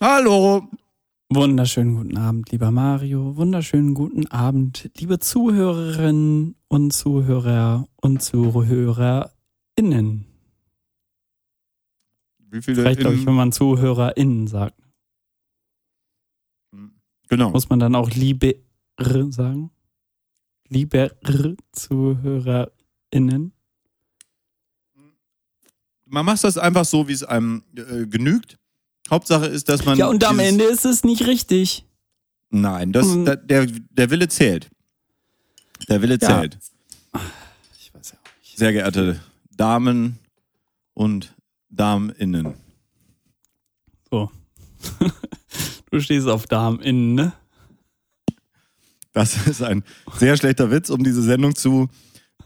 Hallo! Wunderschönen guten Abend, lieber Mario. Wunderschönen guten Abend, liebe Zuhörerinnen und Zuhörer und ZuhörerInnen. Wie viele vielleicht, glaube ich, wenn man ZuhörerInnen sagt. Genau. Muss man dann auch liebe sagen? Lieber ZuhörerInnen. Man macht das einfach so, wie es einem genügt. Hauptsache ist, dass man... Ja, und am Ende ist es nicht richtig. Nein, der Wille zählt. Der Wille zählt. Ich weiß ja auch nicht. Sehr geehrte Damen und DamenInnen. So. Du stehst auf DamenInnen, ne? Das ist ein sehr schlechter Witz, um diese Sendung zu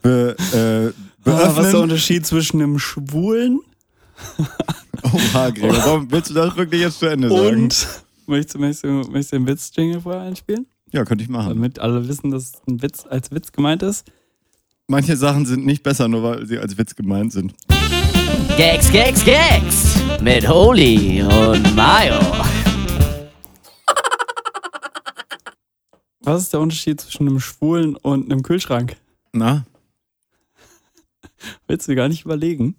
beöffnen. Was ist der Unterschied zwischen einem Schwulen... Oha, Gregor, warum willst du das wirklich jetzt zu Ende sagen? Und? Möchtest du den Witz-Jingle vorher einspielen? Ja, könnte ich machen. Damit alle wissen, dass ein Witz als Witz gemeint ist. Manche Sachen sind nicht besser, nur weil sie als Witz gemeint sind. Gags, Gags, Gags! Mit Holi und Mayo. Was ist der Unterschied zwischen einem Schwulen und einem Kühlschrank? Na? Willst du gar nicht überlegen?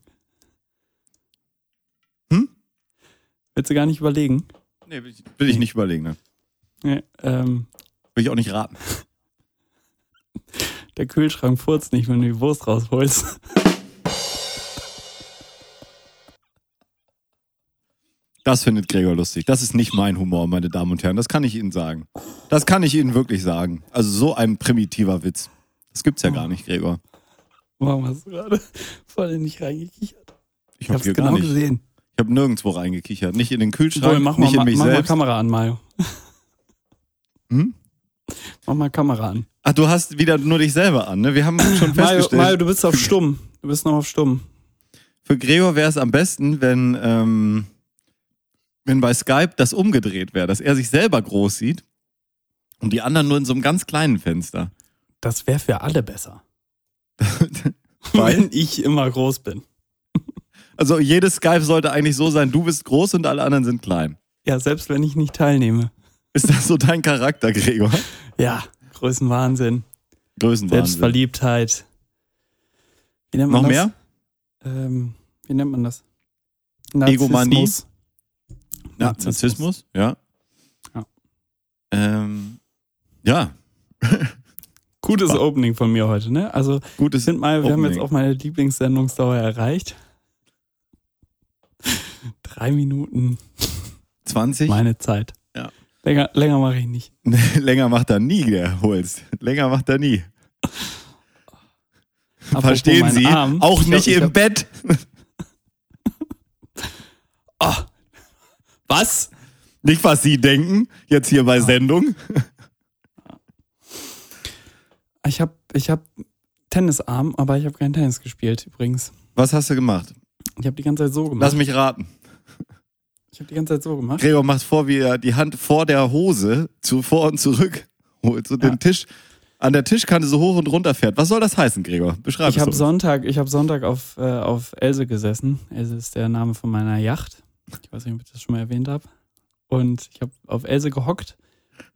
Willst du gar nicht überlegen? Nee, will ich nicht überlegen, ne? Nee, will ich auch nicht raten. Der Kühlschrank furzt nicht, wenn du die Wurst rausholst. Das findet Gregor lustig. Das ist nicht mein Humor, meine Damen und Herren. Das kann ich Ihnen sagen. Das kann ich Ihnen wirklich sagen. Also so ein primitiver Witz. Das gibt's ja gar nicht, Gregor. Warum hast du gerade voll nicht reingekichert? Ich hab's genau gesehen. Ich habe nirgendwo reingekichert. Nicht in den Kühlschrank, nicht in mich selbst. Mach mal Kamera an, Mario. Mach mal Kamera an. Ach, du hast wieder nur dich selber an, ne? Wir haben schon festgestellt. Mario, du bist auf stumm. Du bist noch auf stumm. Für Gregor wäre es am besten, wenn bei Skype das umgedreht wäre, dass er sich selber groß sieht und die anderen nur in so einem ganz kleinen Fenster. Das wäre für alle besser. Wenn ich immer groß bin. Also jedes Skype sollte eigentlich so sein, du bist groß und alle anderen sind klein. Ja, selbst wenn ich nicht teilnehme. Ist das so dein Charakter, Gregor? Ja, Größenwahnsinn. Selbstverliebtheit. Wie nennt man das? Noch mehr? Wie nennt man das? Egomanie. Narzissmus, ja. Ja. Gutes Opening von mir heute, ne? Also, ich finde mal, wir haben jetzt auch meine Lieblingssendungsdauer erreicht. 3 Minuten 20. Meine Zeit. Ja. Länger mache ich nicht. Länger macht er nie, der Holz. Länger macht er nie. Verstehen Sie? Arm. Auch nicht im Bett. Oh. Was? Nicht, was Sie denken, jetzt hier bei Sendung. Ich hab Tennisarm, aber ich habe keinen Tennis gespielt übrigens. Was hast du gemacht? Ich habe die ganze Zeit so gemacht. Lass mich raten. Ich habe die ganze Zeit so gemacht. Gregor macht vor, wie er die Hand vor der Hose vor und zurück holt, so den Tisch an der Tischkante so hoch und runter fährt. Was soll das heißen, Gregor? Beschreib es uns. Ich habe Sonntag auf Else gesessen. Else ist der Name von meiner Yacht. Ich weiß nicht, ob ich das schon mal erwähnt habe. Und ich habe auf Else gehockt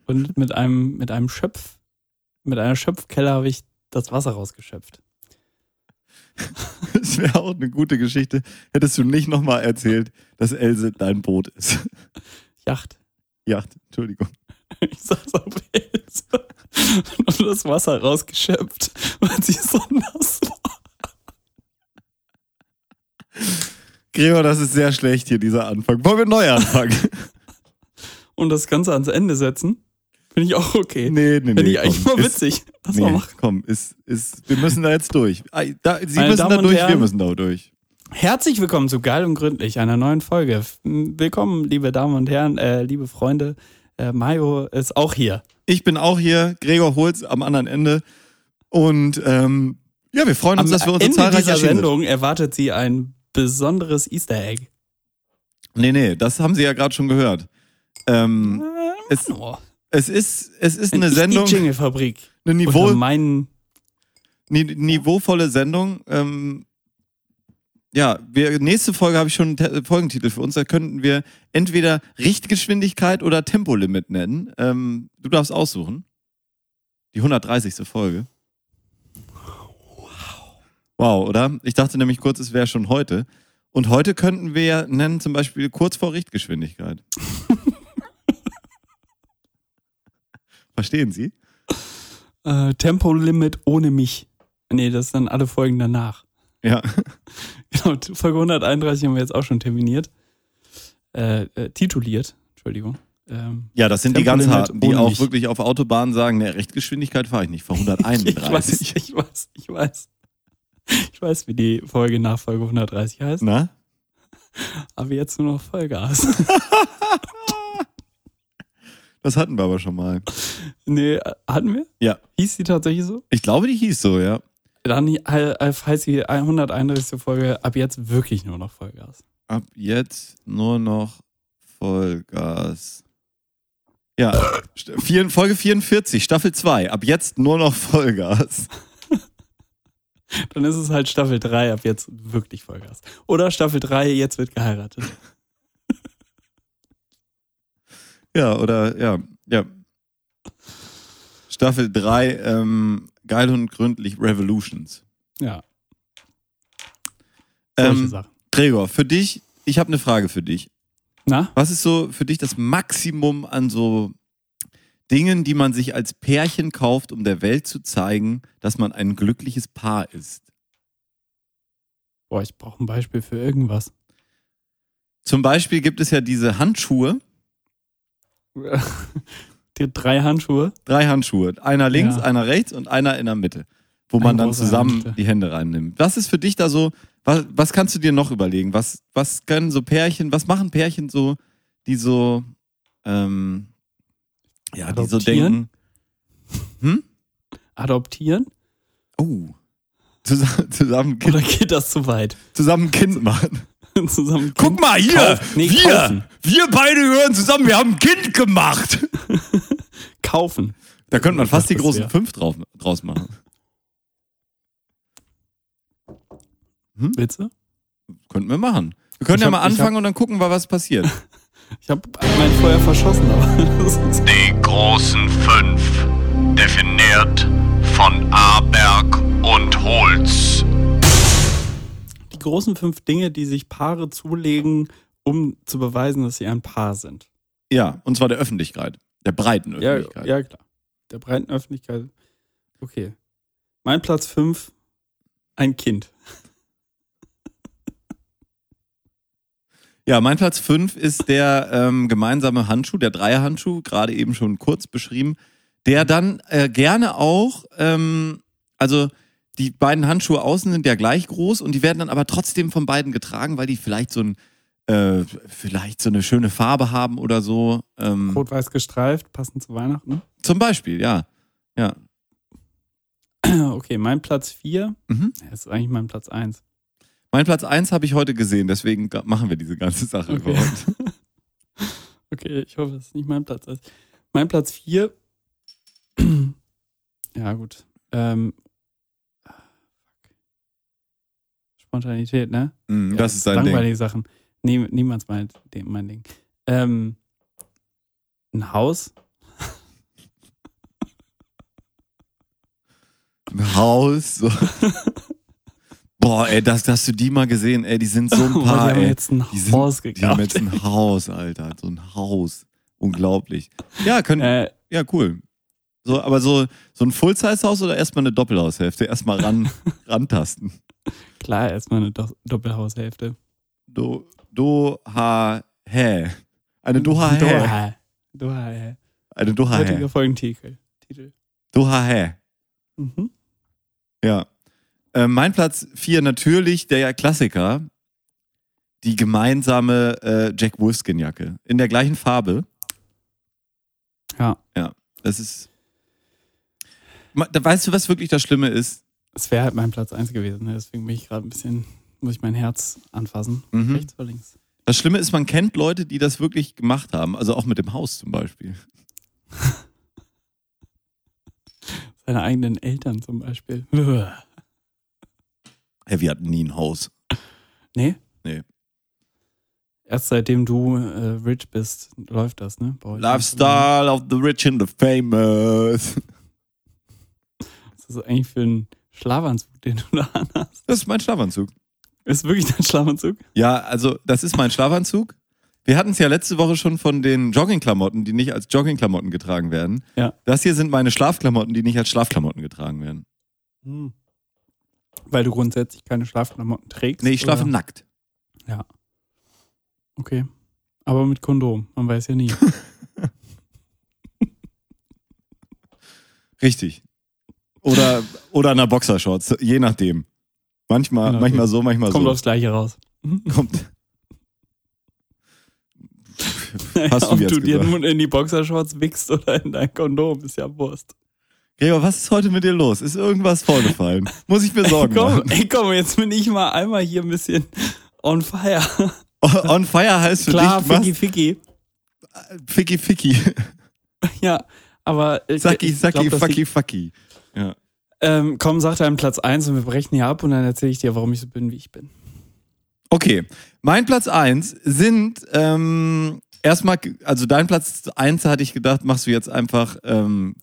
und mit einer Schöpfkelle habe ich das Wasser rausgeschöpft. Das wäre auch eine gute Geschichte. Hättest du nicht nochmal erzählt, dass Else dein Boot ist. Yacht, Entschuldigung. Ich saß auf Else und habe das Wasser rausgeschöpft, weil sie so nass war. Gregor, das ist sehr schlecht hier, dieser Anfang. Wollen wir neu anfangen? Und das Ganze ans Ende setzen? Finde ich auch okay. Nee. Finde ich eigentlich mal witzig. Lass mal machen. Komm, wir müssen da jetzt durch. Wir müssen da durch. Herzlich willkommen zu Geil und Gründlich, einer neuen Folge. Willkommen, liebe Damen und Herren, liebe Freunde. Mayo ist auch hier. Ich bin auch hier. Gregor Holz am anderen Ende. Und wir freuen uns, dass wir uns so zahlreich erschienen sind. Am Ende dieser Sendung erwartet Sie ein besonderes Easter Egg. Nee, das haben Sie ja gerade schon gehört. Es ist eine Sendung. Die Jingle-Fabrik. Eine niveauvolle Sendung. Ja, nächste Folge habe ich schon einen Folgentitel für uns. Da könnten wir entweder Richtgeschwindigkeit oder Tempolimit nennen. Du darfst aussuchen. Die 130. Folge. Wow, oder? Ich dachte nämlich kurz, es wäre schon heute. Und heute könnten wir ja nennen zum Beispiel kurz vor Richtgeschwindigkeit. Verstehen Sie? Tempolimit ohne mich. Nee, das sind dann alle Folgen danach. Ja. Genau, Folge 131 haben wir jetzt auch schon terminiert. Tituliert, Entschuldigung. Ja, das sind die ganz harten, die auch wirklich auf Autobahnen sagen, ne, Richtgeschwindigkeit fahre ich nicht, vor 131. Ich weiß. Ich weiß, wie die Folge nach Folge 130 heißt. Na? Aber jetzt nur noch Vollgas. Das hatten wir aber schon mal. Nee, hatten wir? Ja. Hieß die tatsächlich so? Ich glaube, die hieß so, ja. Dann heißt die 131. Folge ab jetzt wirklich nur noch Vollgas. Ab jetzt nur noch Vollgas. Ja, Folge 44, Staffel 2. Ab jetzt nur noch Vollgas. Dann ist es halt Staffel 3, ab jetzt wirklich Vollgas. Oder Staffel 3, jetzt wird geheiratet. Ja, oder, ja. Staffel 3, geil und gründlich Revolutions. Ja. Solche Sachen. Gregor, für dich, ich habe eine Frage für dich. Na? Was ist so für dich das Maximum an so Dingen, die man sich als Pärchen kauft, um der Welt zu zeigen, dass man ein glückliches Paar ist? Boah, ich brauche ein Beispiel für irgendwas. Zum Beispiel gibt es ja diese Handschuhe. Die 3 Handschuhe? 3 Handschuhe. Einer links, einer rechts und einer in der Mitte. Wo man dann zusammen die Hände reinnimmt. Was ist für dich da so, was kannst du dir noch überlegen? Was können so Pärchen, was machen Pärchen so, die so, die so denken. Adoptieren? Oh. Zusammen Kind. Oder geht das zu weit? Zusammen Kind machen. Zusammen Kind. Guck mal hier! Wir beide gehören zusammen, wir haben ein Kind gemacht! Kaufen. Da könnte man fast die großen 5 draus machen. Witze? Könnten wir machen. Wir können mal anfangen und dann gucken, was passiert. Ich habe mein Feuer verschossen, aber das ist die großen 5, definiert von Aberg und Holz. Die großen 5 Dinge, die sich Paare zulegen, um zu beweisen, dass sie ein Paar sind. Ja, und zwar der Öffentlichkeit, der breiten Öffentlichkeit. Ja, klar, der breiten Öffentlichkeit. Okay, mein Platz 5, ein Kind. Ja, mein Platz 5 ist der gemeinsame Handschuh, der 3er-Handschuh, gerade eben schon kurz beschrieben, der dann gerne auch, also die beiden Handschuhe außen sind ja gleich groß und die werden dann aber trotzdem von beiden getragen, weil die vielleicht so eine schöne Farbe haben oder so. Rot-weiß gestreift, passend zu Weihnachten. Zum Beispiel, ja. Okay, mein Platz 4, das ist eigentlich mein Platz 1. Mein Platz 1 habe ich heute gesehen, deswegen machen wir diese ganze Sache überhaupt. Okay, ich hoffe, das ist nicht mein Platz 1. Mein Platz 4. Ja, gut. Spontanität, ne? Das ist dein Ding. Langweilige Sachen. Nee, niemals mein Ding. Ein Haus. Ein Haus. So. Boah, ey, hast du die mal gesehen? Ey, die sind so ein Paar, die haben jetzt ein Haus gekauft. Die haben jetzt ein Haus, Alter. So ein Haus. Unglaublich. Ja, ja, cool. So, aber so ein Full-Size-Haus oder erstmal eine Doppelhaushälfte? Erstmal rantasten. Klar, erstmal eine Doppelhaushälfte. Do-ha-hä. Eine Do-ha-hä. Do-ha-hä. Eine Do-ha-hä. Heutiger Folgentitel. Do-ha-hä. Mhm. Ja. Mein Platz 4 natürlich, der Klassiker, die gemeinsame Jack Wolfskin-Jacke. In der gleichen Farbe. Ja. Ja, das ist... Weißt du, was wirklich das Schlimme ist? Es wäre halt mein Platz 1 gewesen, ne? Deswegen bin ich gerade ein bisschen... Muss ich mein Herz anfassen. Rechts oder links? Das Schlimme ist, man kennt Leute, die das wirklich gemacht haben. Also auch mit dem Haus zum Beispiel. Seine eigenen Eltern zum Beispiel. Hey, wir hatten nie ein Haus. Nee? Nee. Erst seitdem du rich bist, läuft das, ne? Lifestyle of the rich and the famous. Was ist das eigentlich für ein Schlafanzug, den du da hast? Das ist mein Schlafanzug. Ist wirklich dein Schlafanzug? Ja, also das ist mein Schlafanzug. Wir hatten es ja letzte Woche schon von den Joggingklamotten, die nicht als Joggingklamotten getragen werden. Ja. Das hier sind meine Schlafklamotten, die nicht als Schlafklamotten getragen werden. Hm. Weil du grundsätzlich keine Schlafklamotten trägst? Nee, ich schlafe nackt. Ja. Okay. Aber mit Kondom, man weiß ja nie. Richtig. Oder einer Boxershorts, je nachdem. Manchmal so, manchmal so. Kommt aufs Gleiche raus. Kommt. Hast du jetzt ob du dir nun in die Boxershorts wickst oder in dein Kondom, ist ja Wurst. Gregor, was ist heute mit dir los? Ist irgendwas vorgefallen? Muss ich mir Sorgen machen? Komm, jetzt bin ich mal einmal hier ein bisschen on fire. On fire heißt für dich... Klar, Ficky. Ja, aber... Sacki, fucky. Ja. Komm, sag deinen Platz 1 und wir brechen hier ab und dann erzähle ich dir, warum ich so bin, wie ich bin. Okay, mein Platz 1 sind... erstmal, also dein Platz 1 hatte ich gedacht, machst du jetzt einfach einen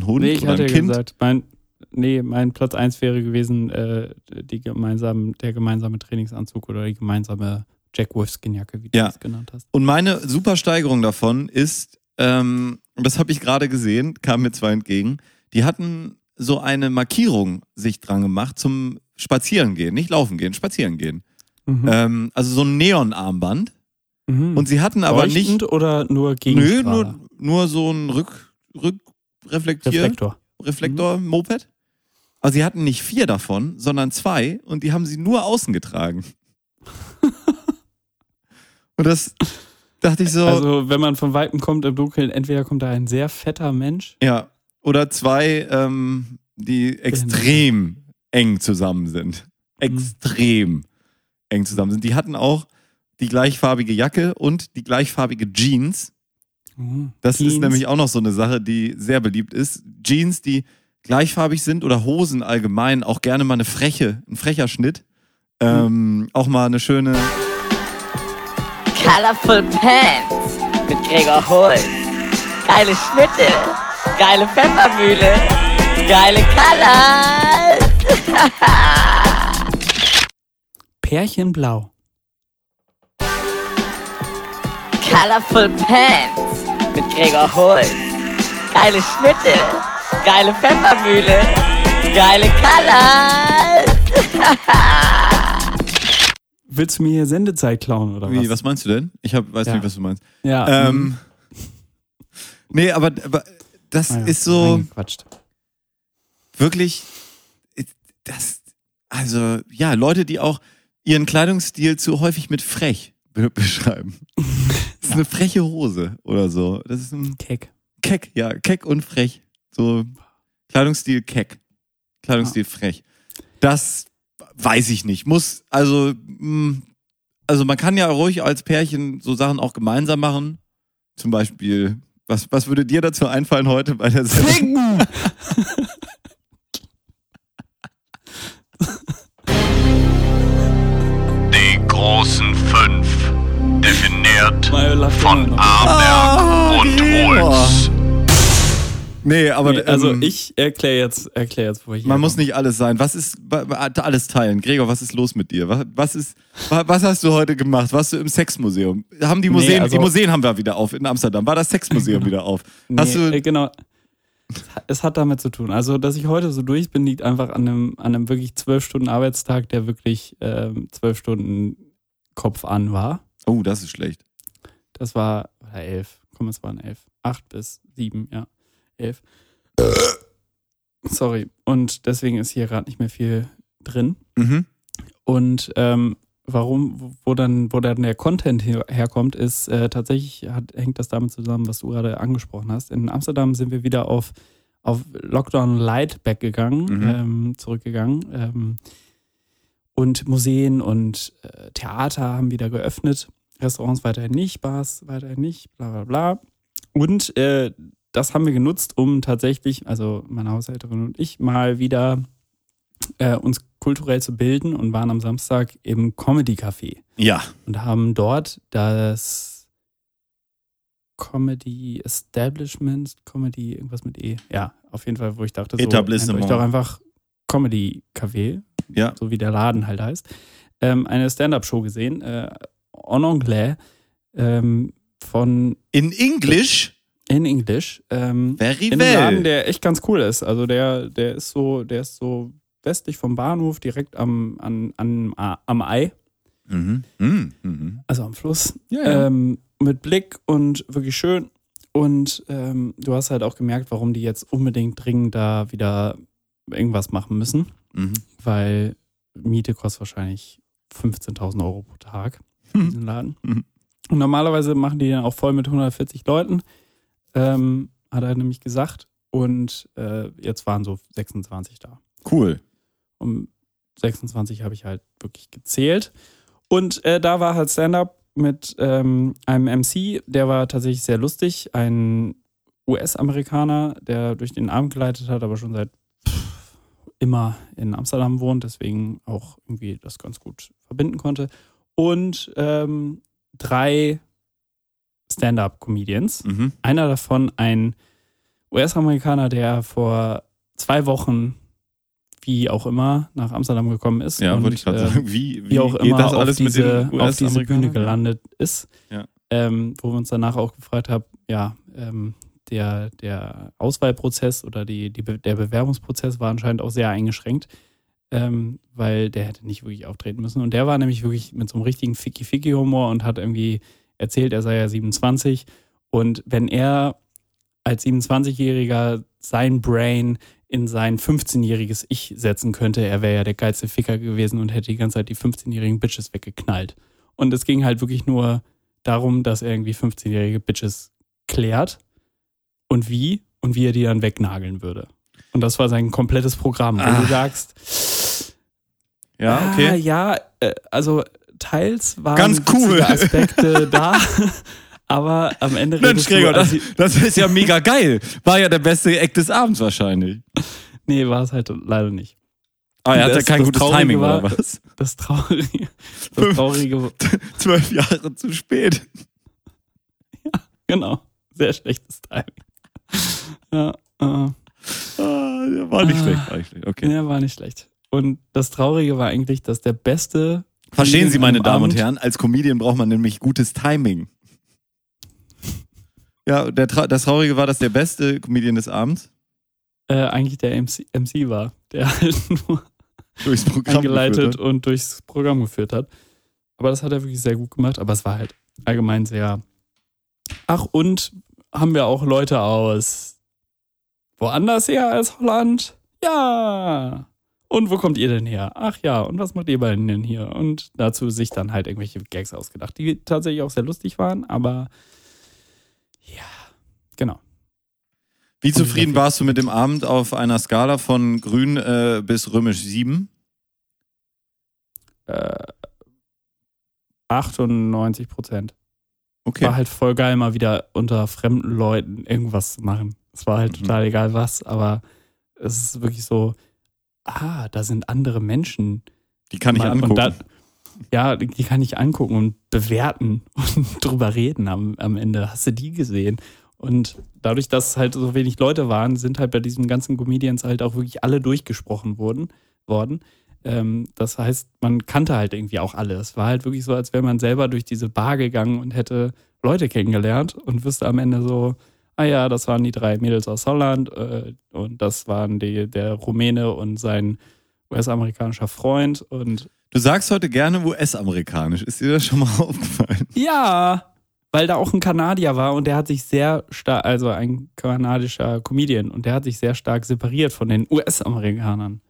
Hund oder ein Kind? Gesagt, mein Platz 1 wäre gewesen der gemeinsame Trainingsanzug oder die gemeinsame Jack Wolfskin-Jacke, wie du es genannt hast. Und meine super Steigerung davon ist, das habe ich gerade gesehen, kam mir zwei entgegen, die hatten so eine Markierung sich dran gemacht zum Spazierengehen, nicht laufen gehen, Spazierengehen. Mhm. Also so ein Neonarmband. Mhm. Und sie hatten aber leuchtend nicht... oder nur Gegenstrahler? Nö, nur so ein Reflektor-Moped. Aber sie hatten nicht 4 davon, sondern 2 und die haben sie nur außen getragen. Und das dachte ich so... Also wenn man von Weitem kommt im Dunkeln, entweder kommt da ein sehr fetter Mensch. Ja, oder 2, die extrem eng zusammen sind. Die hatten auch die gleichfarbige Jacke und die gleichfarbige Jeans. Das ist nämlich auch noch so eine Sache, die sehr beliebt ist. Jeans, die gleichfarbig sind oder Hosen allgemein, auch gerne mal ein frecher Schnitt. Auch mal eine schöne... Colorful Pants mit Gregor Holz. Geile Schnitte, geile Pfeffermühle, geile Colors. Pärchenblau. Colorful Pants mit Gregor Holz. Geile Schnitte, geile Pfeffermühle, geile Colors. Willst du mir hier Sendezeit klauen oder was? Wie, was meinst du denn? Ich weiß nicht, was du meinst. Ja. Nee, aber das ist so... Wirklich, das... Also, ja, Leute, die auch ihren Kleidungsstil zu häufig mit frech beschreiben. Das ist eine freche Hose oder so. Das ist ein keck. Keck, ja. Keck und frech. So Kleidungsstil keck. Kleidungsstil frech. Das weiß ich nicht. Also man kann ja ruhig als Pärchen so Sachen auch gemeinsam machen. Zum Beispiel, was würde dir dazu einfallen heute bei der Sendung? Die großen 5, definiert von Arberg und Holz. Nee, aber... Nee, also ich erklär jetzt, wo ich... Man muss nicht alles sein. Was ist... Alles teilen. Gregor, was ist los mit dir? Was hast du heute gemacht? Warst du im Sexmuseum? Haben die Museen... Nee, also, die Museen haben wir wieder auf in Amsterdam. War das Sexmuseum wieder auf? Hast du... Genau. Es hat damit zu tun. Also, dass ich heute so durch bin, liegt einfach an einem wirklich 12 Stunden Arbeitstag, der wirklich 12 Stunden Kopf an war. Oh, das ist schlecht. Das war 11. Komm, es waren 11. 8 bis 7, ja. 11. Sorry. Und deswegen ist hier gerade nicht mehr viel drin. Mhm. Und warum, wo dann der Content herkommt, ist tatsächlich hängt das damit zusammen, was du gerade angesprochen hast. In Amsterdam sind wir wieder auf Lockdown Light zurückgegangen. Und Museen und Theater haben wieder geöffnet. Restaurants weiterhin nicht, Bars weiterhin nicht, bla bla bla. Und das haben wir genutzt, um tatsächlich, also meine Haushälterin und ich, mal wieder uns kulturell zu bilden und waren am Samstag im Comedy-Café. Ja. Und haben dort das Comedy-Establishment, Comedy, irgendwas mit E. Ja, auf jeden Fall, wo ich dachte, so, nennt euch doch einfach Comedy-Café, ja, so wie der Laden halt heißt, eine Stand-Up-Show gesehen, en anglais, von... In English? In English. Very in einem Laden, der echt ganz cool ist. Also der ist so westlich vom Bahnhof, direkt am Ei. Mhm. Mhm. Also am Fluss. Ja. Mit Blick und wirklich schön. Und du hast halt auch gemerkt, warum die jetzt unbedingt dringend da wieder irgendwas machen müssen. Mhm. Weil Miete kostet wahrscheinlich 15.000 € pro Tag in diesem Laden. Mhm. Und normalerweise machen die dann auch voll mit 140 Leuten. Hat er nämlich gesagt. Und jetzt waren so 26 da. Cool. Um 26 habe ich halt wirklich gezählt. Und da war halt Stand-Up mit einem MC. Der war tatsächlich sehr lustig. Ein US-Amerikaner, der durch den Abend geleitet hat, aber schon seit immer in Amsterdam wohnt. Deswegen auch irgendwie das ganz gut verbinden konnte. Und 3 Stand-Up-Comedians. Mhm. Einer davon ein US-Amerikaner, der vor 2 Wochen, wie auch immer, nach Amsterdam gekommen ist. Ja, und, würde ich gerade sagen, wie auch immer das alles auf diese Bühne gelandet ist. Ja. Wo wir uns danach auch gefragt haben, ja, der Auswahlprozess oder der Bewerbungsprozess war anscheinend auch sehr eingeschränkt, weil der hätte nicht wirklich auftreten müssen. Und der war nämlich wirklich mit so einem richtigen Ficky-Ficky-Humor und hat irgendwie erzählt, er sei ja 27 und wenn er als 27-Jähriger sein Brain in sein 15-jähriges Ich setzen könnte, er wäre ja der geilste Ficker gewesen und hätte die ganze Zeit die 15-jährigen Bitches weggeknallt. Und es ging halt wirklich nur darum, dass er irgendwie 15-jährige Bitches klärt und wie er die dann wegnageln würde. Und das war sein komplettes Programm. Wenn du sagst, ja, okay. Ja, also teils waren ganz cool Aspekte da, aber am Ende... Mensch, Gregor, das ist ja mega geil. War ja der beste Act des Abends wahrscheinlich. Nee, war es halt leider nicht. Ah, er hat ja kein gutes Timing war, oder was? Das Traurige 12 Jahre zu spät. Ja, genau. Sehr schlechtes Timing. Ja, war nicht schlecht. Okay. Ja, war nicht schlecht. Und das Traurige war eigentlich, dass der beste... Verstehen Sie, meine Damen und Herren, als Comedian braucht man nämlich gutes Timing. Ja, das Traurige war, dass der beste Comedian des Abends eigentlich der MC war, der halt nur durchs Programm angeleitet und durchs Programm geführt hat. Aber das hat er wirklich sehr gut gemacht. Aber es war halt allgemein sehr... Ach, und haben wir auch Leute aus woanders her als Holland? Ja! Und wo kommt ihr denn her? Ach ja, und was macht ihr beiden denn hier? Und dazu sich dann halt irgendwelche Gags ausgedacht, die tatsächlich auch sehr lustig waren, aber ja, genau. Wie zufrieden warst du mit dem Abend auf einer Skala von grün bis römisch 7? 98%. Okay. War halt voll geil, mal wieder unter fremden Leuten irgendwas zu machen. Es war halt total egal was, aber es ist wirklich so, da sind andere Menschen. Die kann ich angucken. Und dann, ja, die kann ich angucken und bewerten und drüber reden am Ende. Hast du die gesehen? Und dadurch, dass halt so wenig Leute waren, sind halt bei diesen ganzen Comedians halt auch wirklich alle durchgesprochen worden. Das heißt, man kannte halt irgendwie auch alle. Es war halt wirklich so, als wäre man selber durch diese Bar gegangen und hätte Leute kennengelernt und wüsste am Ende so, ah ja, das waren die 3 Mädels aus Holland und das waren der Rumäne und sein US-amerikanischer Freund. Und du sagst heute gerne US-amerikanisch. Ist dir das schon mal aufgefallen? Ja, weil da auch ein Kanadier war und der hat sich sehr stark, also ein kanadischer Comedian, und der hat sich sehr stark separiert von den US-Amerikanern.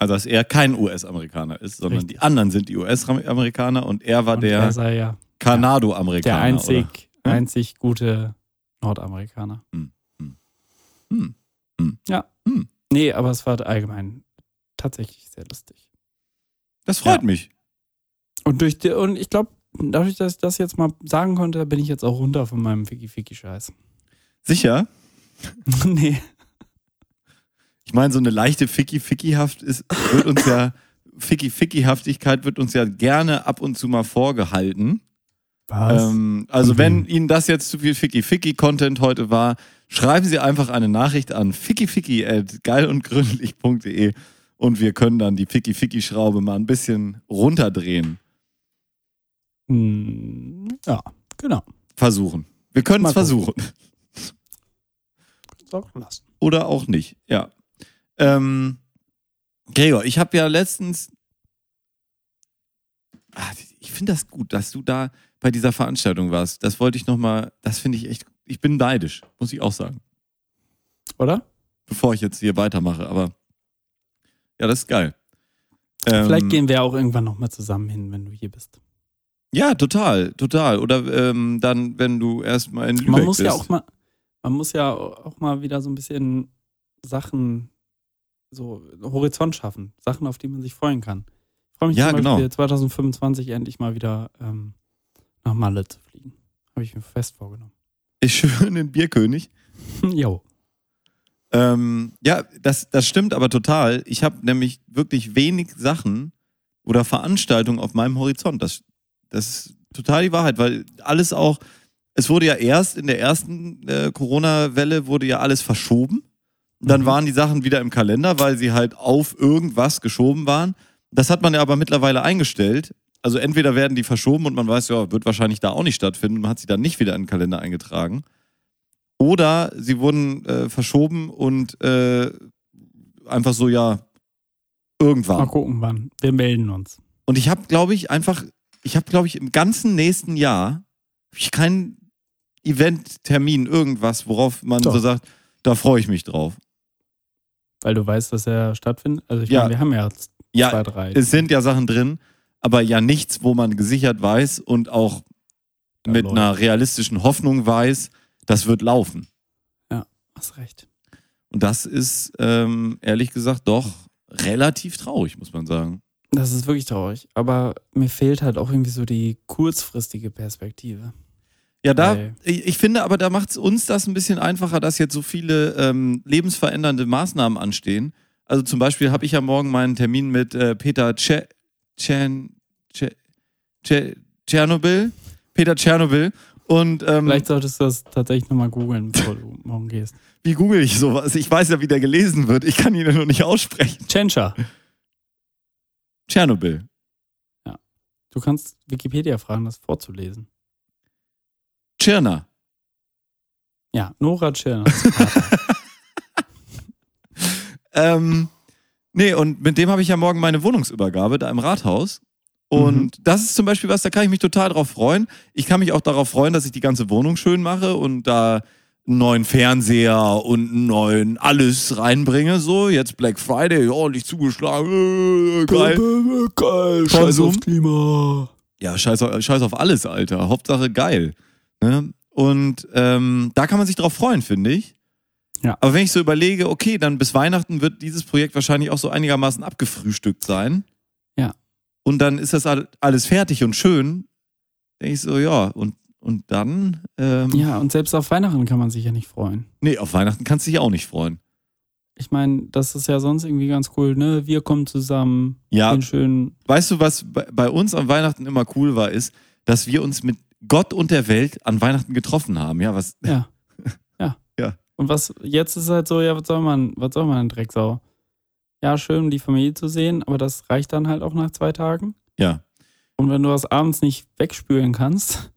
Also dass er kein US-Amerikaner ist, sondern richtig, die anderen sind die US-Amerikaner und er war und der Kanado-Amerikaner. Der einzig gute Nordamerikaner. Hm. Hm. Hm. Hm. Ja. Hm. Nee, aber es war allgemein tatsächlich sehr lustig. Das freut mich. Und ich glaube, dadurch, dass ich das jetzt mal sagen konnte, bin ich jetzt auch runter von meinem Ficky-Ficky-Scheiß. Sicher? Nee. Ich meine, so eine leichte Ficky-Ficky-Haft wird uns ja, Ficky-Ficky-Haftigkeit wird uns ja gerne ab und zu mal vorgehalten. Was? Also wenn Ihnen das jetzt zu viel Ficky-Ficky-Content heute war, schreiben Sie einfach eine Nachricht an fickyficky@geilundgründlich.de und wir können dann die Ficky-Ficky-Schraube mal ein bisschen runterdrehen. Ja, genau. Versuchen. Wir können es versuchen. Oder auch nicht, ja. Gregor, ich habe ja letztens... ich finde das gut, dass du da bei dieser Veranstaltung warst. Das wollte ich nochmal... Das finde ich echt... Ich bin neidisch, muss ich auch sagen. Oder? Bevor ich jetzt hier weitermache, aber... Ja, das ist geil. Vielleicht gehen wir auch irgendwann nochmal zusammen hin, wenn du hier bist. Ja, total, total. Oder dann, wenn du erstmal in Lübeck bist. Man muss ja auch mal wieder so ein bisschen Sachen, so Horizont schaffen. Sachen, auf die man sich freuen kann. Ich freue mich Beispiel 2025 endlich mal wieder nach Malle zu fliegen. Habe ich mir fest vorgenommen. Ist schön in Bierkönig. Jo. Ja, das stimmt aber total. Ich habe nämlich wirklich wenig Sachen oder Veranstaltungen auf meinem Horizont. Das ist total die Wahrheit, weil alles auch... Es wurde ja erst in der ersten Corona-Welle wurde ja alles verschoben. Dann waren die Sachen wieder im Kalender, weil sie halt auf irgendwas geschoben waren. Das hat man ja aber mittlerweile eingestellt. Also entweder werden die verschoben und man weiß, ja, wird wahrscheinlich da auch nicht stattfinden. Man hat sie dann nicht wieder in den Kalender eingetragen. Oder sie wurden verschoben und einfach so, ja, irgendwann. Mal gucken, wann. Wir melden uns. Und ich habe, glaube ich, im ganzen nächsten Jahr keinen Event-Termin, irgendwas, worauf man so sagt, da freue ich mich drauf. Weil du weißt, dass er stattfindet? Also ich meine, wir haben ja zwei, drei. Es sind ja Sachen drin, aber ja nichts, wo man gesichert weiß und auch da mit einer realistischen Hoffnung weiß, das wird laufen. Ja, hast recht. Und das ist, ehrlich gesagt, doch relativ traurig, muss man sagen. Das ist wirklich traurig, aber mir fehlt halt auch irgendwie so die kurzfristige Perspektive. Ja, ich finde aber, da macht es uns das ein bisschen einfacher, dass jetzt so viele lebensverändernde Maßnahmen anstehen. Also zum Beispiel habe ich ja morgen meinen Termin mit Peter Tschernobyl. Peter Tschernobyl. Und, vielleicht solltest du das tatsächlich nochmal googeln, bevor du morgen gehst. Wie google ich sowas? Ich weiß ja, wie der gelesen wird. Ich kann ihn ja nur nicht aussprechen. Tschernobyl. Ja. Du kannst Wikipedia fragen, das vorzulesen. Tschirner. Ja, Nora Tschirner. Nee, und mit dem habe ich ja morgen meine Wohnungsübergabe da im Rathaus. Und das ist zum Beispiel was, da kann ich mich total drauf freuen. Ich kann mich auch darauf freuen, dass ich die ganze Wohnung schön mache und da einen neuen Fernseher und einen neuen alles reinbringe. So, jetzt Black Friday, ordentlich zugeschlagen. Geil. Scheiß auf Klima. Ja, scheiß auf alles, Alter. Hauptsache geil. Ne? Und da kann man sich drauf freuen, finde ich. Ja. Aber wenn ich so überlege, okay, dann bis Weihnachten wird dieses Projekt wahrscheinlich auch so einigermaßen abgefrühstückt sein. Ja. Und dann ist das alles fertig und schön. Denke ich so, ja, und dann... ja, und selbst auf Weihnachten kann man sich ja nicht freuen. Nee, auf Weihnachten kannst du dich auch nicht freuen. Ich meine, das ist ja sonst irgendwie ganz cool, ne? Wir kommen zusammen. Ja, schön. Weißt du, was bei uns an Weihnachten immer cool war, ist, dass wir uns mit Gott und der Welt an Weihnachten getroffen haben. Ja, was? Ja. Ja. Ja. Und was jetzt ist halt so, ja, was soll man, Drecksau? Ja, schön, die Familie zu sehen, aber das reicht dann halt auch nach 2 Tagen. Ja. Und wenn du das abends nicht wegspülen kannst,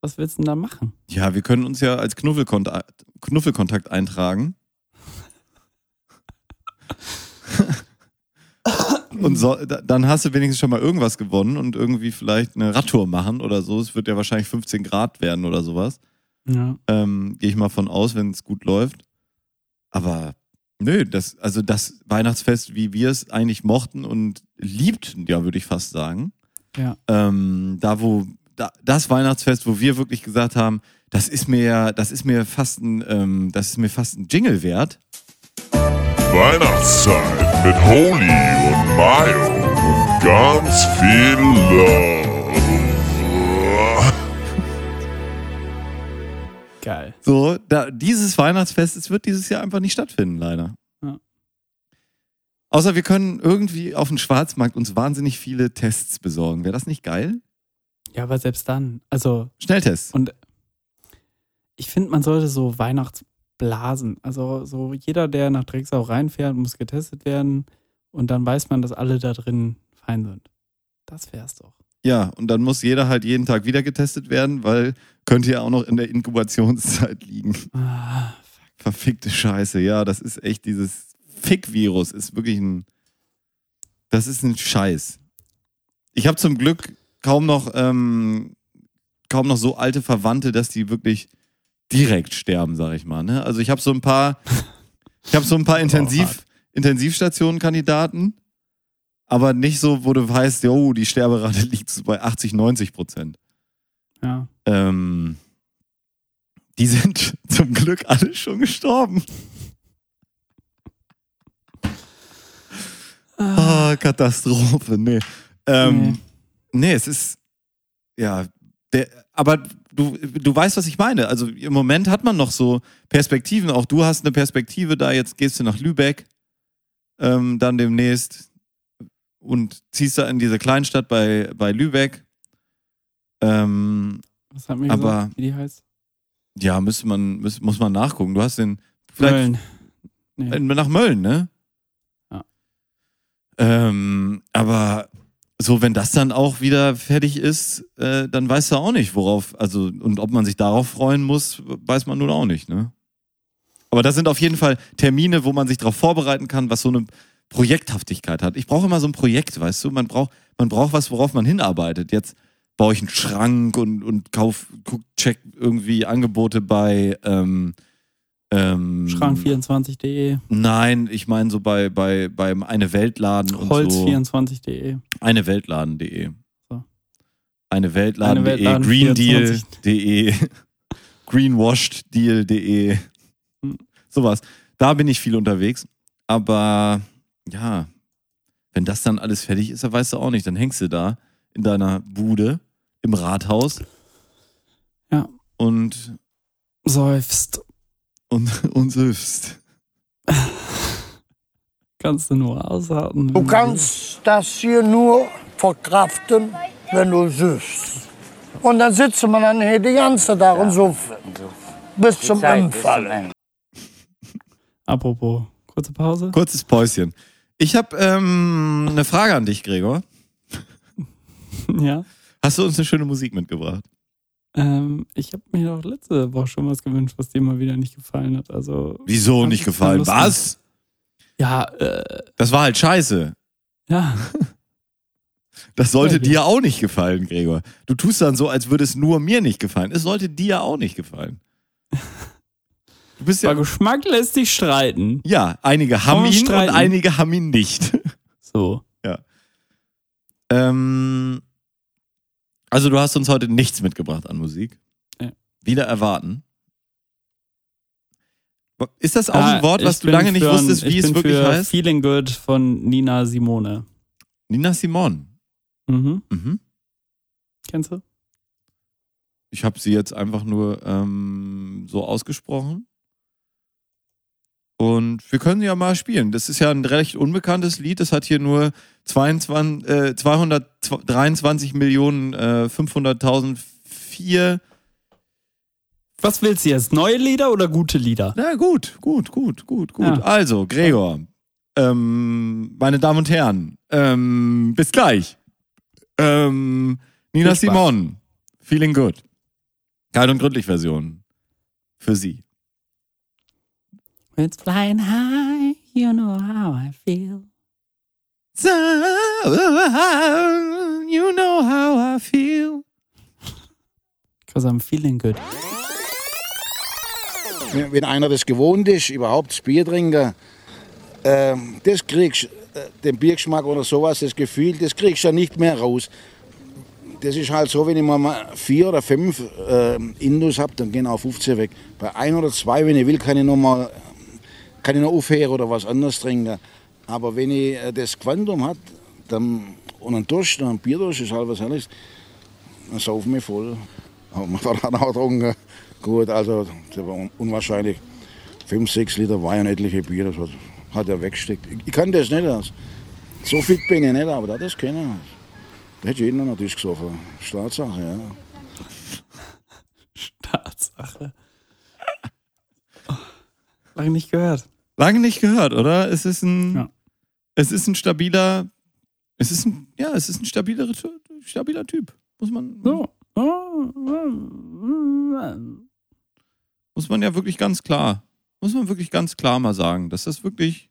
was willst du denn da machen? Ja, wir können uns ja als Knuffelkontakt eintragen. Und dann hast du wenigstens schon mal irgendwas gewonnen und irgendwie vielleicht eine Radtour machen oder so. Es wird ja wahrscheinlich 15 Grad werden oder sowas. Ja. Gehe ich mal von aus, wenn es gut läuft. Aber nö, das Weihnachtsfest, wie wir es eigentlich mochten und liebten, ja, würde ich fast sagen. Ja. Das Weihnachtsfest, wo wir wirklich gesagt haben, das ist mir fast ein Jingle wert. Weihnachtszeit mit Holy und Mayo und ganz viel Love. Geil. So, dieses Weihnachtsfest, es wird dieses Jahr einfach nicht stattfinden, leider. Ja. Außer wir können irgendwie auf dem Schwarzmarkt uns wahnsinnig viele Tests besorgen. Wäre das nicht geil? Ja, aber selbst dann, also... Schnelltests. Und ich finde, man sollte so Weihnachtsblasen, also so jeder, der nach Drecksau reinfährt, muss getestet werden und dann weiß man, dass alle da drin fein sind. Das wär's doch. Ja, und dann muss jeder halt jeden Tag wieder getestet werden, weil könnte ja auch noch in der Inkubationszeit liegen. Ah, fuck. Verfickte Scheiße, ja, das ist echt dieses Fick-Virus, ist wirklich ein... Das ist ein Scheiß. Ich habe zum Glück kaum noch so alte Verwandte, dass die wirklich direkt sterben, sag ich mal. Ne? Also ich habe so ein paar, Intensivstationen-Kandidaten, aber nicht so, wo du weißt, jo, die Sterberate liegt bei 80-90%. Ja. Die sind zum Glück alle schon gestorben. Ah. Oh, Katastrophe, nee. Nee, es ist, ja, aber du weißt, was ich meine. Also im Moment hat man noch so Perspektiven. Auch du hast eine Perspektive da, jetzt gehst du nach Lübeck, dann demnächst und ziehst da in diese Kleinstadt bei Lübeck. Was hat mir gesagt, wie die heißt? Ja, muss man nachgucken. Du hast den, vielleicht Mölln. Nee. Nach Mölln, ne? Ja. Aber... So, wenn das dann auch wieder fertig ist, dann weißt du auch nicht, worauf, also und ob man sich darauf freuen muss, weiß man nun auch nicht, ne? Aber das sind auf jeden Fall Termine, wo man sich darauf vorbereiten kann, was so eine Projekthaftigkeit hat. Ich brauche immer so ein Projekt, weißt du? Man braucht was, worauf man hinarbeitet. Jetzt baue ich einen Schrank und check irgendwie Angebote bei Schrank24.de. Nein, ich meine so beim Eine Weltladen und so. Holz24.de. Eineweltladen.de. So. Eineweltladen.de, greendeal.de, greenwasheddeal.de. Sowas. Da bin ich viel unterwegs. Aber ja, wenn das dann alles fertig ist, dann weißt du auch nicht. Dann hängst du da in deiner Bude im Rathaus. Ja. Und seufzt. Und süffst. Kannst du nur aushalten. Du kannst das hier nur verkraften, wenn du süffst. Und dann sitzt man dann hier die ganze Tag und suft. Bis zum Umfallen. Apropos, kurze Pause? Kurzes Päuschen. Ich habe eine Frage an dich, Gregor. Ja? Hast du uns eine schöne Musik mitgebracht? Ich habe mir doch letzte Woche schon was gewünscht, was dir mal wieder nicht gefallen hat. Also wieso nicht gefallen? Was? Ja. Das war halt scheiße. Ja. Das sollte dir auch nicht gefallen, Gregor. Du tust dann so, als würde es nur mir nicht gefallen. Es sollte dir auch nicht gefallen. Du bist ja. Aber Geschmack lässt sich streiten. Ja, einige haben ihn und einige haben ihn nicht. So. Ja. Also du hast uns heute nichts mitgebracht an Musik. Ja. Wieder erwarten. Ist das auch ein Wort, was du lange nicht wusstest, wie es wirklich heißt? Feeling Good von Nina Simone. Nina Simone? Mhm. Kennst du? Ich habe sie jetzt einfach nur so ausgesprochen. Und wir können ja mal spielen. Das ist ja ein recht unbekanntes Lied. Das hat hier nur 223.500.004. Was willst du jetzt? Neue Lieder oder gute Lieder? Na gut. Ja. Also, Gregor, meine Damen und Herren, bis gleich. Nina Simone, Feeling Good. Kalt und gründlich Version für Sie. It's flying high, you know how I feel. So high, you know how I feel. 'Cause I'm feeling good. Wenn einer das gewohnt ist, überhaupt das Bier trinken, das kriegst den Biergeschmack oder sowas, das Gefühl, das kriegst du ja nicht mehr raus. Das ist halt so, wenn ich mal 4 oder 5 Indus habe, dann gehen auch 15 weg. Bei 1 oder 2, wenn ich will, kann ich noch aufhören oder was anderes trinken. Aber wenn ich das Quantum hat dann, und einen Durst, einen Bierdurst, ist halt was Herrliches, dann saufen wir voll. Aber man hat auch getrunken. Gut, also das war unwahrscheinlich. 5, 6 Liter Wein und etliche Bier, das hat er weggesteckt. Ich kann das nicht. Also. So fit bin ich nicht, aber das hat das können. Da hätte jeder noch Tisch gesoffen. Staatssache, ja. Staatssache? Lange nicht gehört. Lange nicht gehört, oder? Es ist ein, ja. es ist ein stabiler Typ. Muss man. So. Muss man wirklich ganz klar mal sagen, dass das wirklich,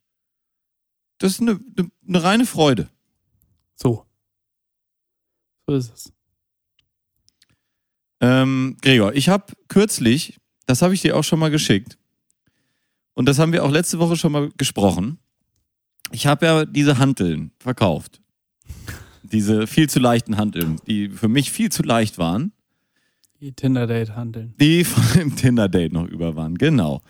das ist eine reine Freude. So ist es. Gregor, ich habe kürzlich, das habe ich dir auch schon mal geschickt und das haben wir auch letzte Woche schon mal gesprochen, ich habe ja diese Hanteln verkauft. Diese viel zu leichten Hanteln, die für mich viel zu leicht waren. Die Tinder-Date-Hanteln. Die von dem Tinder-Date noch über waren, genau.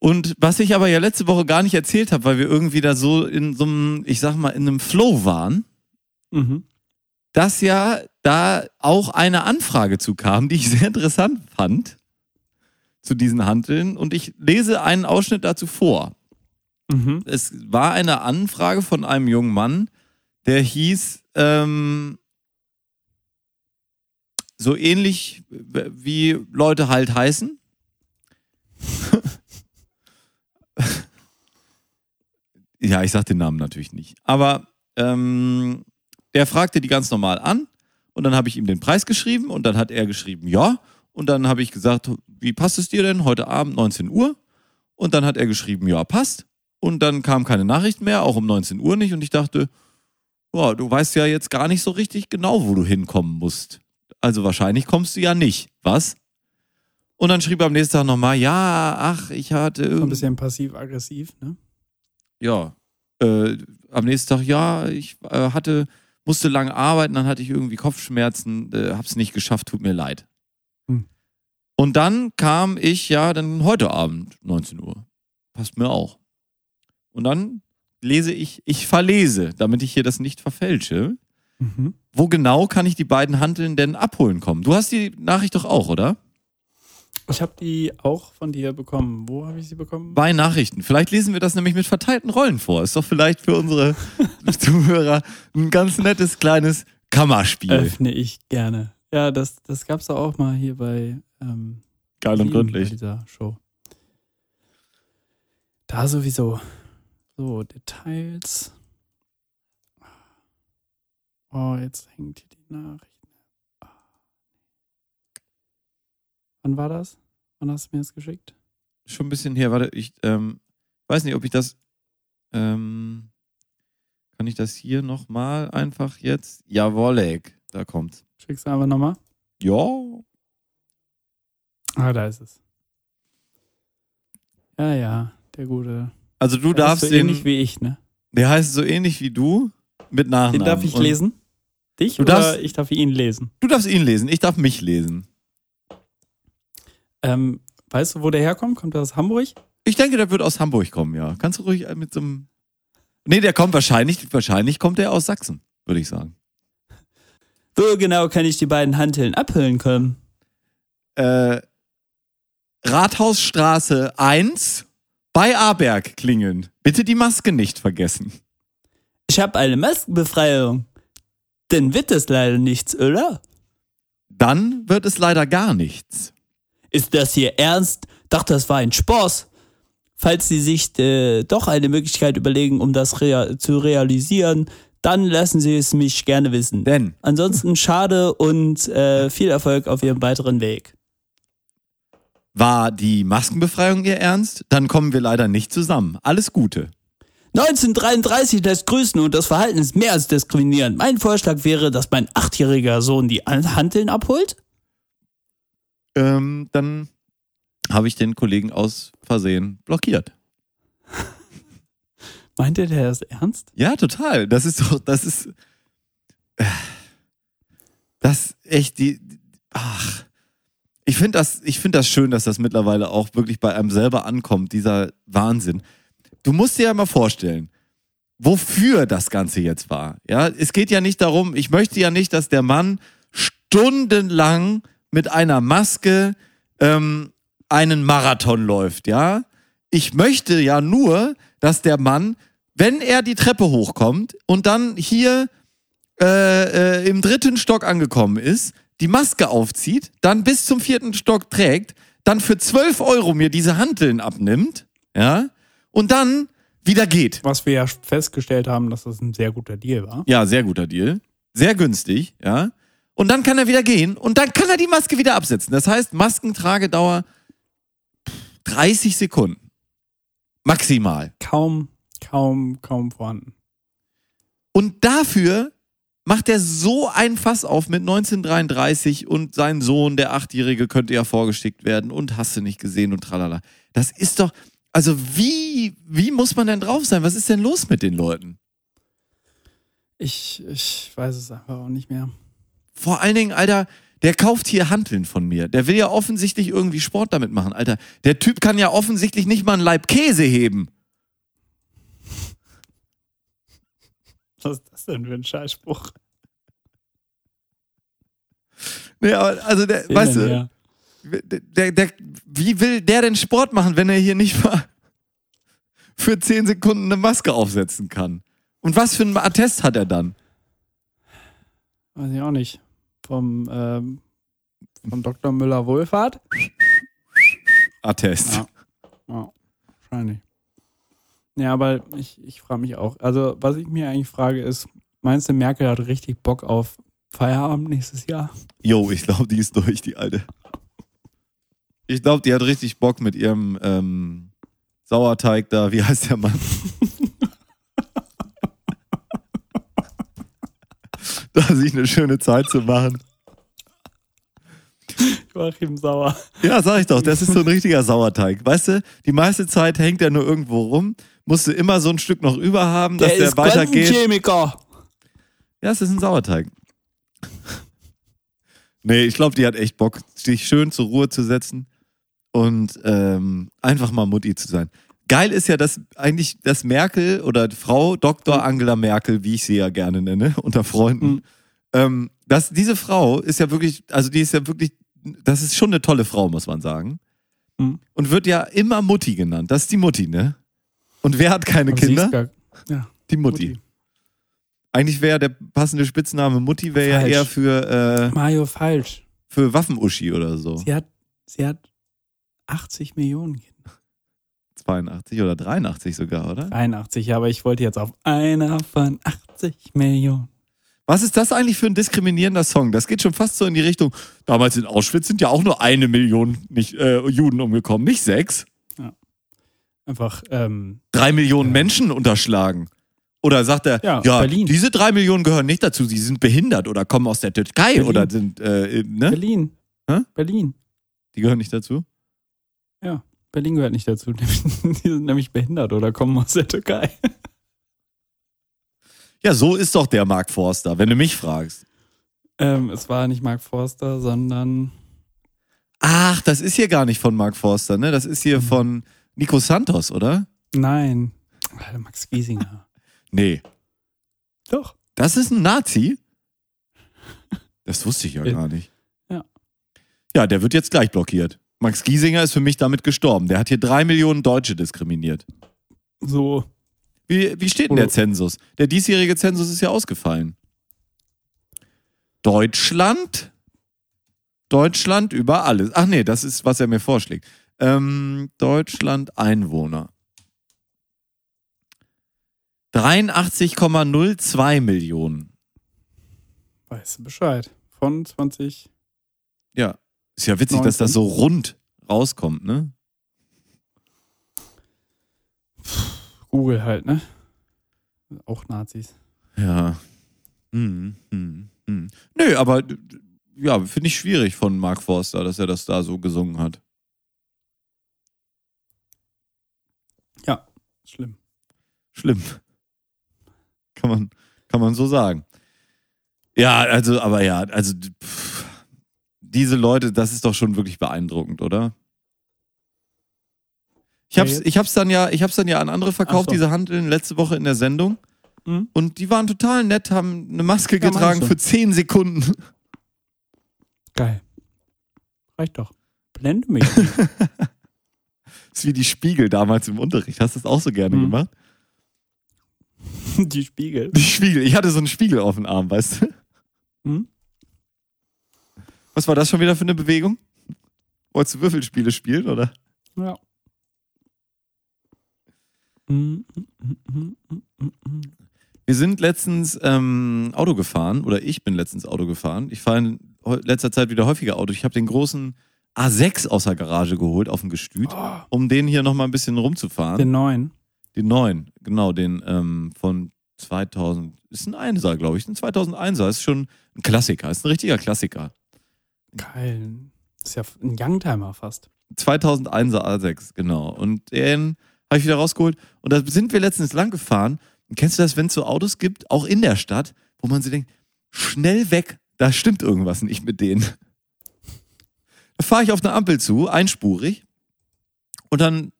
Und was ich aber ja letzte Woche gar nicht erzählt habe, weil wir irgendwie da so in so einem, ich sag mal, in einem Flow waren, dass ja da auch eine Anfrage zu kam, die ich sehr interessant fand, zu diesen Hanteln. Und ich lese einen Ausschnitt dazu vor. Mhm. Es war eine Anfrage von einem jungen Mann, der hieß, so ähnlich wie Leute halt heißen. Ja, ich sag den Namen natürlich nicht. Aber der fragte die ganz normal an und dann habe ich ihm den Preis geschrieben und dann hat er geschrieben, ja. Und dann habe ich gesagt, wie passt es dir denn heute Abend 19 Uhr? Und dann hat er geschrieben, ja, passt. Und dann kam keine Nachricht mehr, auch um 19 Uhr nicht. Und ich dachte, boah, du weißt ja jetzt gar nicht so richtig genau, wo du hinkommen musst. Also wahrscheinlich kommst du ja nicht, was? Und dann schrieb er am nächsten Tag nochmal, ja, ach, ich hatte... Ein bisschen passiv-aggressiv, ne? Ja, am nächsten Tag, ja, ich musste lange arbeiten, dann hatte ich irgendwie Kopfschmerzen, hab's nicht geschafft, tut mir leid. Und dann kam ich, ja, dann heute Abend, 19 Uhr, passt mir auch. Und dann... ich verlese, damit ich hier das nicht verfälsche. Mhm. Wo genau kann ich die beiden Hanteln denn abholen kommen? Du hast die Nachricht doch auch, oder? Ich habe die auch von dir bekommen. Wo habe ich sie bekommen? Bei Nachrichten. Vielleicht lesen wir das nämlich mit verteilten Rollen vor. Ist doch vielleicht für unsere Zuhörer ein ganz nettes kleines Kammerspiel. Öffne ich gerne. Ja, das gab es doch auch mal hier bei Geil und Gründlich. Dieser Show. Da sowieso. So, Details. Oh, jetzt hängt hier die Nachricht. Oh. Wann war das? Wann hast du mir das geschickt? Schon ein bisschen her. Warte, ich weiß nicht, ob ich das... kann ich das hier nochmal einfach jetzt... Jawolleck, da kommt's. Schickst du einfach nochmal? Ja. Ah, da ist es. Ja, der gute... Also du darfst so ähnlich wie ich, ne? Der heißt so ähnlich wie du mit Nachnamen. Den darf ich lesen? Dich oder ich darf ihn lesen? Du darfst ihn lesen, ich darf mich lesen. Weißt du, wo der herkommt? Kommt er aus Hamburg? Ich denke, der wird aus Hamburg kommen, ja. Kannst du ruhig mit so einem... Nee, der kommt wahrscheinlich kommt er aus Sachsen, würde ich sagen. So genau kann ich die beiden Hanteln abhüllen können. Rathausstraße 1... Bei Aberg klingeln. Bitte die Maske nicht vergessen. Ich habe eine Maskenbefreiung. Dann wird es leider nichts, oder? Dann wird es leider gar nichts. Ist das hier ernst? Dachte, das war ein Spaß. Falls Sie sich doch eine Möglichkeit überlegen, um das zu realisieren, dann lassen Sie es mich gerne wissen. Denn. Ansonsten schade und viel Erfolg auf Ihrem weiteren Weg. War die Maskenbefreiung Ihr Ernst? Dann kommen wir leider nicht zusammen. Alles Gute. 1933 lässt grüßen und das Verhalten ist mehr als diskriminierend. Mein Vorschlag wäre, dass mein 8-jähriger Sohn die Hanteln abholt. Dann habe ich den Kollegen aus Versehen blockiert. Meint der das ernst? Ja, total. Das ist doch, das echt die, ach. Ich finde das schön, dass das mittlerweile auch wirklich bei einem selber ankommt, dieser Wahnsinn. Du musst dir ja mal vorstellen, wofür das Ganze jetzt war. Ja, es geht ja nicht darum, ich möchte ja nicht, dass der Mann stundenlang mit einer Maske einen Marathon läuft, ja? Ich möchte ja nur, dass der Mann, wenn er die Treppe hochkommt und dann hier im 3. Stock angekommen ist, die Maske aufzieht, dann bis zum 4. Stock trägt, dann für 12 € mir diese Hanteln abnimmt, ja, und dann wieder geht. Was wir ja festgestellt haben, dass das ein sehr guter Deal war. Ja, sehr guter Deal. Sehr günstig, ja. Und dann kann er wieder gehen und dann kann er die Maske wieder absetzen. Das heißt, Maskentragedauer 30 Sekunden. Maximal. Kaum vorhanden. Und dafür macht er so ein Fass auf mit 1933 und sein Sohn, der 8-Jährige, könnte ja vorgeschickt werden und hast du nicht gesehen und tralala. Das ist doch, also wie muss man denn drauf sein? Was ist denn los mit den Leuten? Ich weiß es einfach auch nicht mehr. Vor allen Dingen, Alter, der kauft hier Hanteln von mir. Der will ja offensichtlich irgendwie Sport damit machen, Alter. Der Typ kann ja offensichtlich nicht mal einen Laib Käse heben. Was ist das denn für ein Scheißspruch? Nee, aber also der, weißt du, wie will der denn Sport machen, wenn er hier nicht mal für 10 Sekunden eine Maske aufsetzen kann? Und was für einen Attest hat er dann? Weiß ich auch nicht. Vom Dr. Müller-Wohlfahrt? Attest. Ja, wahrscheinlich. Ja, aber ich frage mich auch. Also, was ich mir eigentlich frage, ist, meinst du, Merkel hat richtig Bock auf Feierabend nächstes Jahr? Jo, ich glaube, die ist durch, die Alte. Ich glaube, die hat richtig Bock mit ihrem Sauerteig da. Wie heißt der Mann? Da sich eine schöne Zeit zu machen. Joachim Sauer. Ja, sag ich doch. Das ist so ein richtiger Sauerteig. Weißt du, die meiste Zeit hängt er nur irgendwo rum. Musst du immer so ein Stück noch über haben, dass der weitergeht. Der ist Chemiker. Ja, es ist ein Sauerteig. Nee, ich glaube, die hat echt Bock, sich schön zur Ruhe zu setzen und einfach mal Mutti zu sein. Geil ist ja, dass eigentlich das Merkel oder Frau Dr. Angela Merkel, wie ich sie ja gerne nenne, unter Freunden, dass diese Frau ist ja wirklich, also die ist ja wirklich, das ist schon eine tolle Frau, muss man sagen. Mhm. Und wird ja immer Mutti genannt. Das ist die Mutti, ne? Und wer hat keine Kinder? Die Mutti. Eigentlich wäre der passende Spitzname Mutti ja eher für Mario Falsch. Für Waffenuschi oder so. Sie hat 80 Millionen Kinder. 82 oder 83 sogar, oder? 83, aber ich wollte jetzt auf einer von 80 Millionen. Was ist das eigentlich für ein diskriminierender Song? Das geht schon fast so in die Richtung, damals in Auschwitz sind ja auch nur 1 Million Juden umgekommen, nicht 6. Ja. Einfach 3 Millionen Menschen unterschlagen. Oder sagt er, Berlin. Diese 3 Millionen gehören nicht dazu, sie sind behindert oder kommen aus der Türkei oder sind, ne? Berlin. Hä? Berlin. Die gehören nicht dazu? Ja, Berlin gehört nicht dazu. Die sind nämlich behindert oder kommen aus der Türkei. Ja, so ist doch der Mark Forster, wenn du mich fragst. Es war nicht Mark Forster, sondern... Ach, das ist hier gar nicht von Mark Forster, ne? Das ist hier von Nico Santos, oder? Nein. Alter, Max Giesinger. Nee. Doch. Das ist ein Nazi? Das wusste ich ja gar nicht. Ja. Ja, der wird jetzt gleich blockiert. Max Giesinger ist für mich damit gestorben. Der hat hier 3 Millionen Deutsche diskriminiert. So... Wie steht denn der Zensus? Der diesjährige Zensus ist ja ausgefallen. Deutschland über alles. Ach nee, das ist, was er mir vorschlägt. Deutschland Einwohner. 83,02 Millionen. Weißt du Bescheid. Von 20... Ja, ist ja witzig, 19. dass das so rund rauskommt, ne? Google halt, ne? Auch Nazis. Ja. Nö, aber ja, finde ich schwierig von Mark Forster, dass er das da so gesungen hat. Ja, schlimm. Schlimm. Kann man so sagen. Ja, also, aber ja, also diese Leute, das ist doch schon wirklich beeindruckend, oder? Ich hab's dann ja an andere verkauft, diese Hanteln, letzte Woche in der Sendung. Mhm. Und die waren total nett, haben eine Maske getragen für 10 Sekunden. Geil. Reicht doch. Blende mich nicht. Das ist wie die Spiegel damals im Unterricht. Hast du das auch so gerne gemacht? Die Spiegel? Die Spiegel. Ich hatte so einen Spiegel auf dem Arm, weißt du? Hm? Was war das schon wieder für eine Bewegung? Wolltest du Würfelspiele spielen, oder? Ja. Wir sind letztens Auto gefahren, oder ich bin letztens Auto gefahren. Ich fahre in letzter Zeit wieder häufiger Auto. Ich habe den großen A6 aus der Garage geholt, auf dem Gestüt, um den hier nochmal ein bisschen rumzufahren. Den neuen? Den neuen, genau, den von 2000, ist ein 1er, glaube ich, ein 2001er, ist schon ein Klassiker, ist ein richtiger Klassiker. Geil, ist ja ein Youngtimer fast. 2001er A6, genau, und den habe ich wieder rausgeholt und da sind wir letztens lang gefahren. Und kennst du das, wenn es so Autos gibt, auch in der Stadt, wo man sich denkt, schnell weg, da stimmt irgendwas nicht mit denen. Da fahre ich auf eine Ampel zu, einspurig, und dann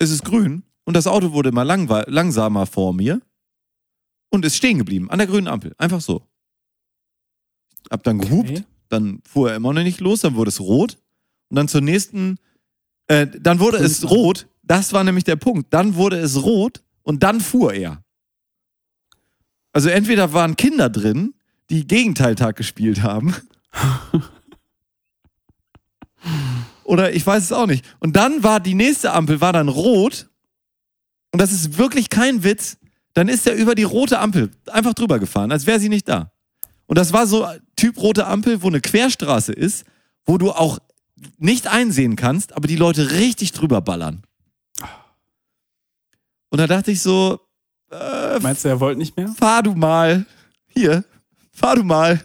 ist es grün und das Auto wurde immer langsamer vor mir und ist stehen geblieben an der grünen Ampel, einfach so. Hab dann gehupt, dann fuhr er immer noch nicht los, dann wurde es rot und dann zur nächsten, dann wurde es rot, das war nämlich der Punkt, dann wurde es rot und dann fuhr er. Also entweder waren Kinder drin, die Gegenteiltag gespielt haben. Oder ich weiß es auch nicht. Und dann war die nächste Ampel, war dann rot. Und das ist wirklich kein Witz. Dann ist er über die rote Ampel einfach drüber gefahren, als wäre sie nicht da. Und das war so Typ rote Ampel, wo eine Querstraße ist, wo du auch nicht einsehen kannst, aber die Leute richtig drüber ballern. Und da dachte ich so, meinst du, er wollte nicht mehr? Fahr du mal. Hier, fahr du mal.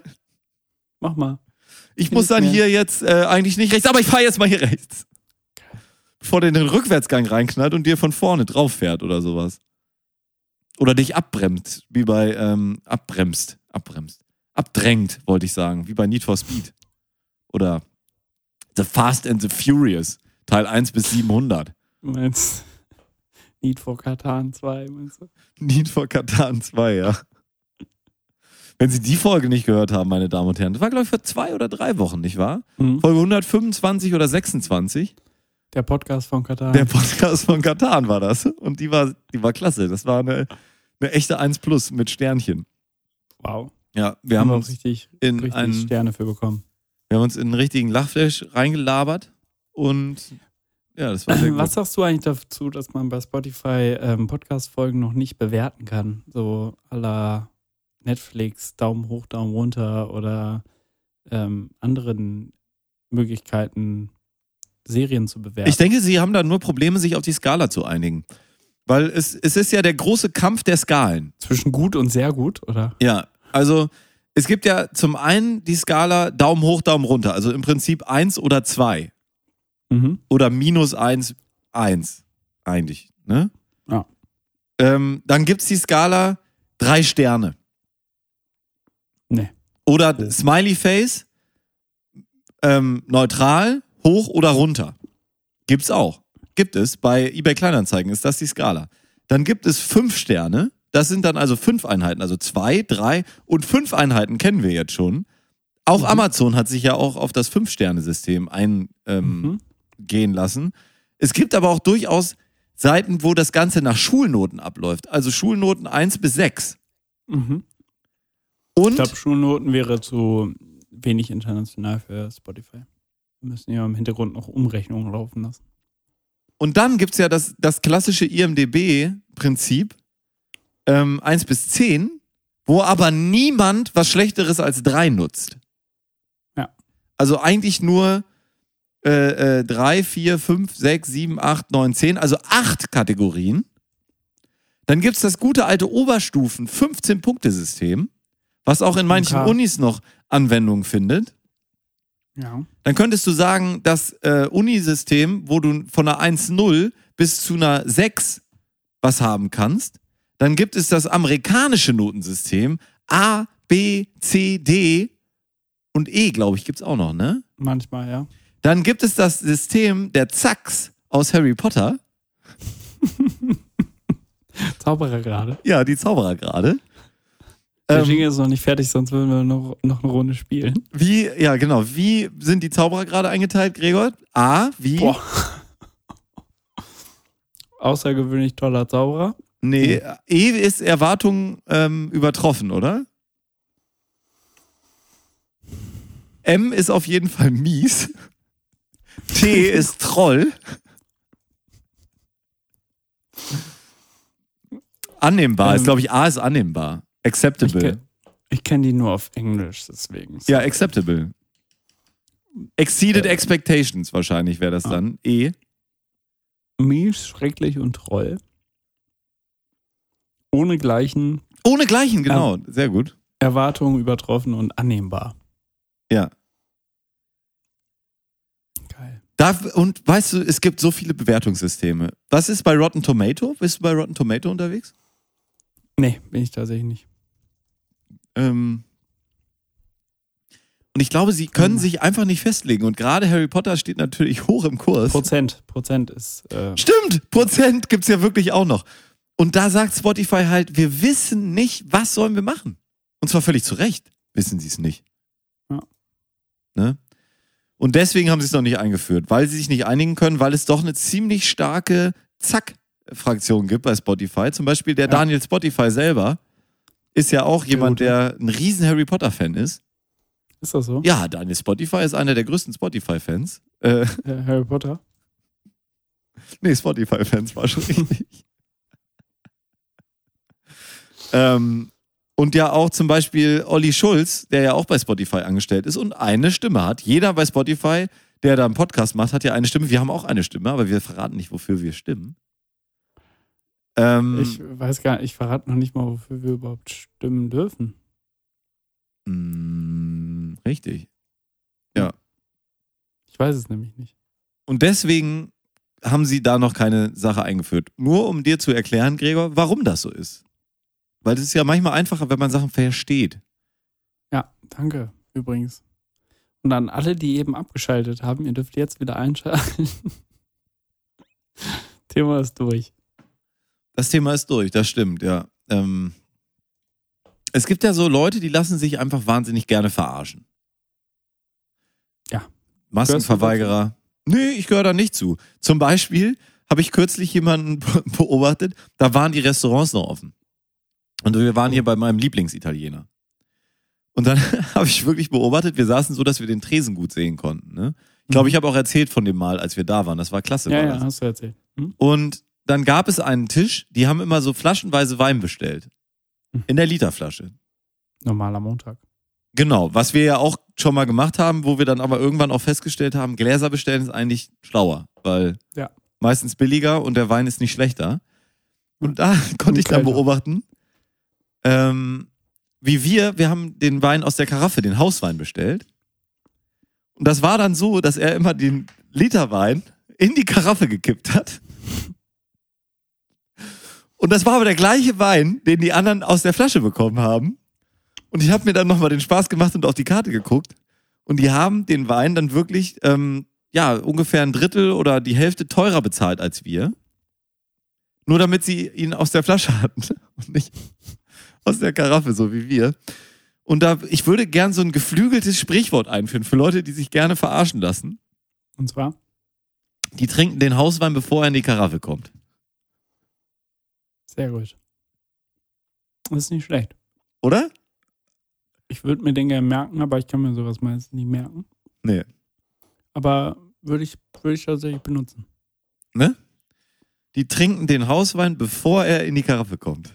Mach mal. Ich muss dann hier jetzt eigentlich nicht rechts, aber ich fahr jetzt mal hier rechts. Okay. Bevor der in den Rückwärtsgang reinknallt und dir von vorne drauf fährt oder sowas. Oder dich abbremst, wie bei abdrängt, wollte ich sagen, wie bei Need for Speed. Oder The Fast and the Furious, Teil 1 bis 700. Meinst du? Need for Catan 2, meinst du? Need for Catan 2, ja. Wenn Sie die Folge nicht gehört haben, meine Damen und Herren, das war, glaube ich, vor 2 oder 3 Wochen, nicht wahr? Mhm. Folge 125 oder 26. Der Podcast von Catan. Der Podcast von Catan war das. Und die war klasse. Das war eine echte 1+ mit Sternchen. Wow. Ja, wir haben uns richtig Sterne für bekommen. Wir haben uns in einen richtigen Lachflash reingelabert und... Ja, das war sehr gut. Was sagst du eigentlich dazu, dass man bei Spotify Podcast-Folgen noch nicht bewerten kann? So à la Netflix, Daumen hoch, Daumen runter oder anderen Möglichkeiten, Serien zu bewerten? Ich denke, sie haben da nur Probleme, sich auf die Skala zu einigen. Weil es ist ja der große Kampf der Skalen. Zwischen gut und sehr gut, oder? Ja, also es gibt ja zum einen die Skala Daumen hoch, Daumen runter. Also im Prinzip 1 oder 2. Mhm. Oder -1, 1 eigentlich, ne? Ja. Dann gibt's die Skala 3 Sterne. Nee. Oder Smiley Face, neutral, hoch oder runter. Gibt's auch. Gibt es. Bei eBay Kleinanzeigen ist das die Skala. Dann gibt es 5 Sterne. Das sind dann also 5 Einheiten. Also 2, 3 und 5 Einheiten kennen wir jetzt schon. Auch Amazon hat sich ja auch auf das 5-Sterne-System gehen lassen. Es gibt aber auch durchaus Seiten, wo das Ganze nach Schulnoten abläuft. Also Schulnoten 1 bis 6. Mhm. Und ich glaube, Schulnoten wäre zu wenig international für Spotify. Wir müssen ja im Hintergrund noch Umrechnungen laufen lassen. Und dann gibt es ja das klassische IMDb-Prinzip 1 bis 10, wo aber niemand was Schlechteres als 3 nutzt. Ja. Also eigentlich nur... 3, 4, 5, 6, 7, 8, 9, 10, also 8 Kategorien. Dann gibt es das gute alte Oberstufen 15-Punkte-System, was auch in manchen Unis noch Anwendung findet. Ja. Dann könntest du sagen, das Unisystem, wo du von einer 1,0 bis zu einer 6 was haben kannst. Dann gibt es das amerikanische Notensystem A, B, C, D und E, glaube ich, gibt es auch noch, ne? Manchmal, ja. Dann gibt es das System der Zacks aus Harry Potter. Zauberer gerade. Ja, die Zauberer gerade. Der Jingle ist noch nicht fertig, sonst würden wir noch eine Runde spielen. Wie sind die Zauberer gerade eingeteilt, Gregor? A, wie? Boah. Außergewöhnlich toller Zauberer. Nee, E ist Erwartungen übertroffen, oder? M ist auf jeden Fall mies. T ist Troll. Annehmbar ist, glaube ich, A ist annehmbar. Acceptable. Ich kenne die nur auf Englisch, deswegen. Ja, acceptable. Exceeded expectations wahrscheinlich wäre das dann. E. Mies, schrecklich und Troll. Ohnegleichen. Ohnegleichen, genau. Sehr gut. Erwartungen übertroffen und annehmbar. Ja. Geil. Und weißt du, es gibt so viele Bewertungssysteme. Was ist bei Rotten Tomato? Bist du bei Rotten Tomato unterwegs? Nee, bin ich tatsächlich nicht. Und ich glaube, sie können sich einfach nicht festlegen. Und gerade Harry Potter steht natürlich hoch im Kurs. Prozent ist... Stimmt, Prozent gibt's ja wirklich auch noch. Und da sagt Spotify halt, wir wissen nicht, was sollen wir machen. Und zwar völlig zu Recht wissen sie es nicht. Ja. Ne? Und deswegen haben sie es noch nicht eingeführt, weil sie sich nicht einigen können, weil es doch eine ziemlich starke Zack-Fraktion gibt bei Spotify. Zum Beispiel der Daniel Spotify selber ist ja auch jemand, der ein riesen Harry Potter-Fan ist. Ist das so? Ja, Daniel Spotify ist einer der größten Spotify-Fans. Harry Potter? Nee, Spotify-Fans war schon richtig. Und ja auch zum Beispiel Olli Schulz, der ja auch bei Spotify angestellt ist und eine Stimme hat. Jeder bei Spotify, der da einen Podcast macht, hat ja eine Stimme. Wir haben auch eine Stimme, aber wir verraten nicht, wofür wir stimmen. Ich weiß gar nicht, ich verrate noch nicht mal, wofür wir überhaupt stimmen dürfen. Richtig. Ja. Ich weiß es nämlich nicht. Und deswegen haben sie da noch keine Sache eingeführt. Nur um dir zu erklären, Gregor, warum das so ist. Weil das ist ja manchmal einfacher, wenn man Sachen versteht. Ja, danke übrigens. Und an alle, die eben abgeschaltet haben, ihr dürft jetzt wieder einschalten. Thema ist durch. Das Thema ist durch, das stimmt, ja. Es gibt ja so Leute, die lassen sich einfach wahnsinnig gerne verarschen. Ja. Massenverweigerer. Nee, ich gehöre da nicht zu. Zum Beispiel habe ich kürzlich jemanden beobachtet, da waren die Restaurants noch offen. Und wir waren hier bei meinem Lieblingsitaliener. Und dann habe ich wirklich beobachtet, wir saßen so, dass wir den Tresen gut sehen konnten. Ne? Ich glaube, ich habe auch erzählt von dem Mal, als wir da waren. Das war klasse. Ja, hast du erzählt. Hm? Und dann gab es einen Tisch, die haben immer so flaschenweise Wein bestellt. In der Literflasche. Normaler Montag. Genau, was wir ja auch schon mal gemacht haben, wo wir dann aber irgendwann auch festgestellt haben, Gläser bestellen ist eigentlich schlauer, weil meistens billiger und der Wein ist nicht schlechter. Und da konnte ich dann beobachten, wie wir haben den Wein aus der Karaffe, den Hauswein bestellt. Und das war dann so, dass er immer den Literwein in die Karaffe gekippt hat. Und das war aber der gleiche Wein, den die anderen aus der Flasche bekommen haben. Und ich habe mir dann nochmal den Spaß gemacht und auf die Karte geguckt. Und die haben den Wein dann wirklich, ungefähr ein Drittel oder die Hälfte teurer bezahlt als wir. Nur damit sie ihn aus der Flasche hatten und nicht aus der Karaffe, so wie wir. Und ich würde gern so ein geflügeltes Sprichwort einführen für Leute, die sich gerne verarschen lassen. Und zwar? Die trinken den Hauswein, bevor er in die Karaffe kommt. Sehr gut. Das ist nicht schlecht. Oder? Ich würde mir den gerne merken, aber ich kann mir sowas meistens nicht merken. Nee. Aber würde ich tatsächlich benutzen. Ne? Die trinken den Hauswein, bevor er in die Karaffe kommt.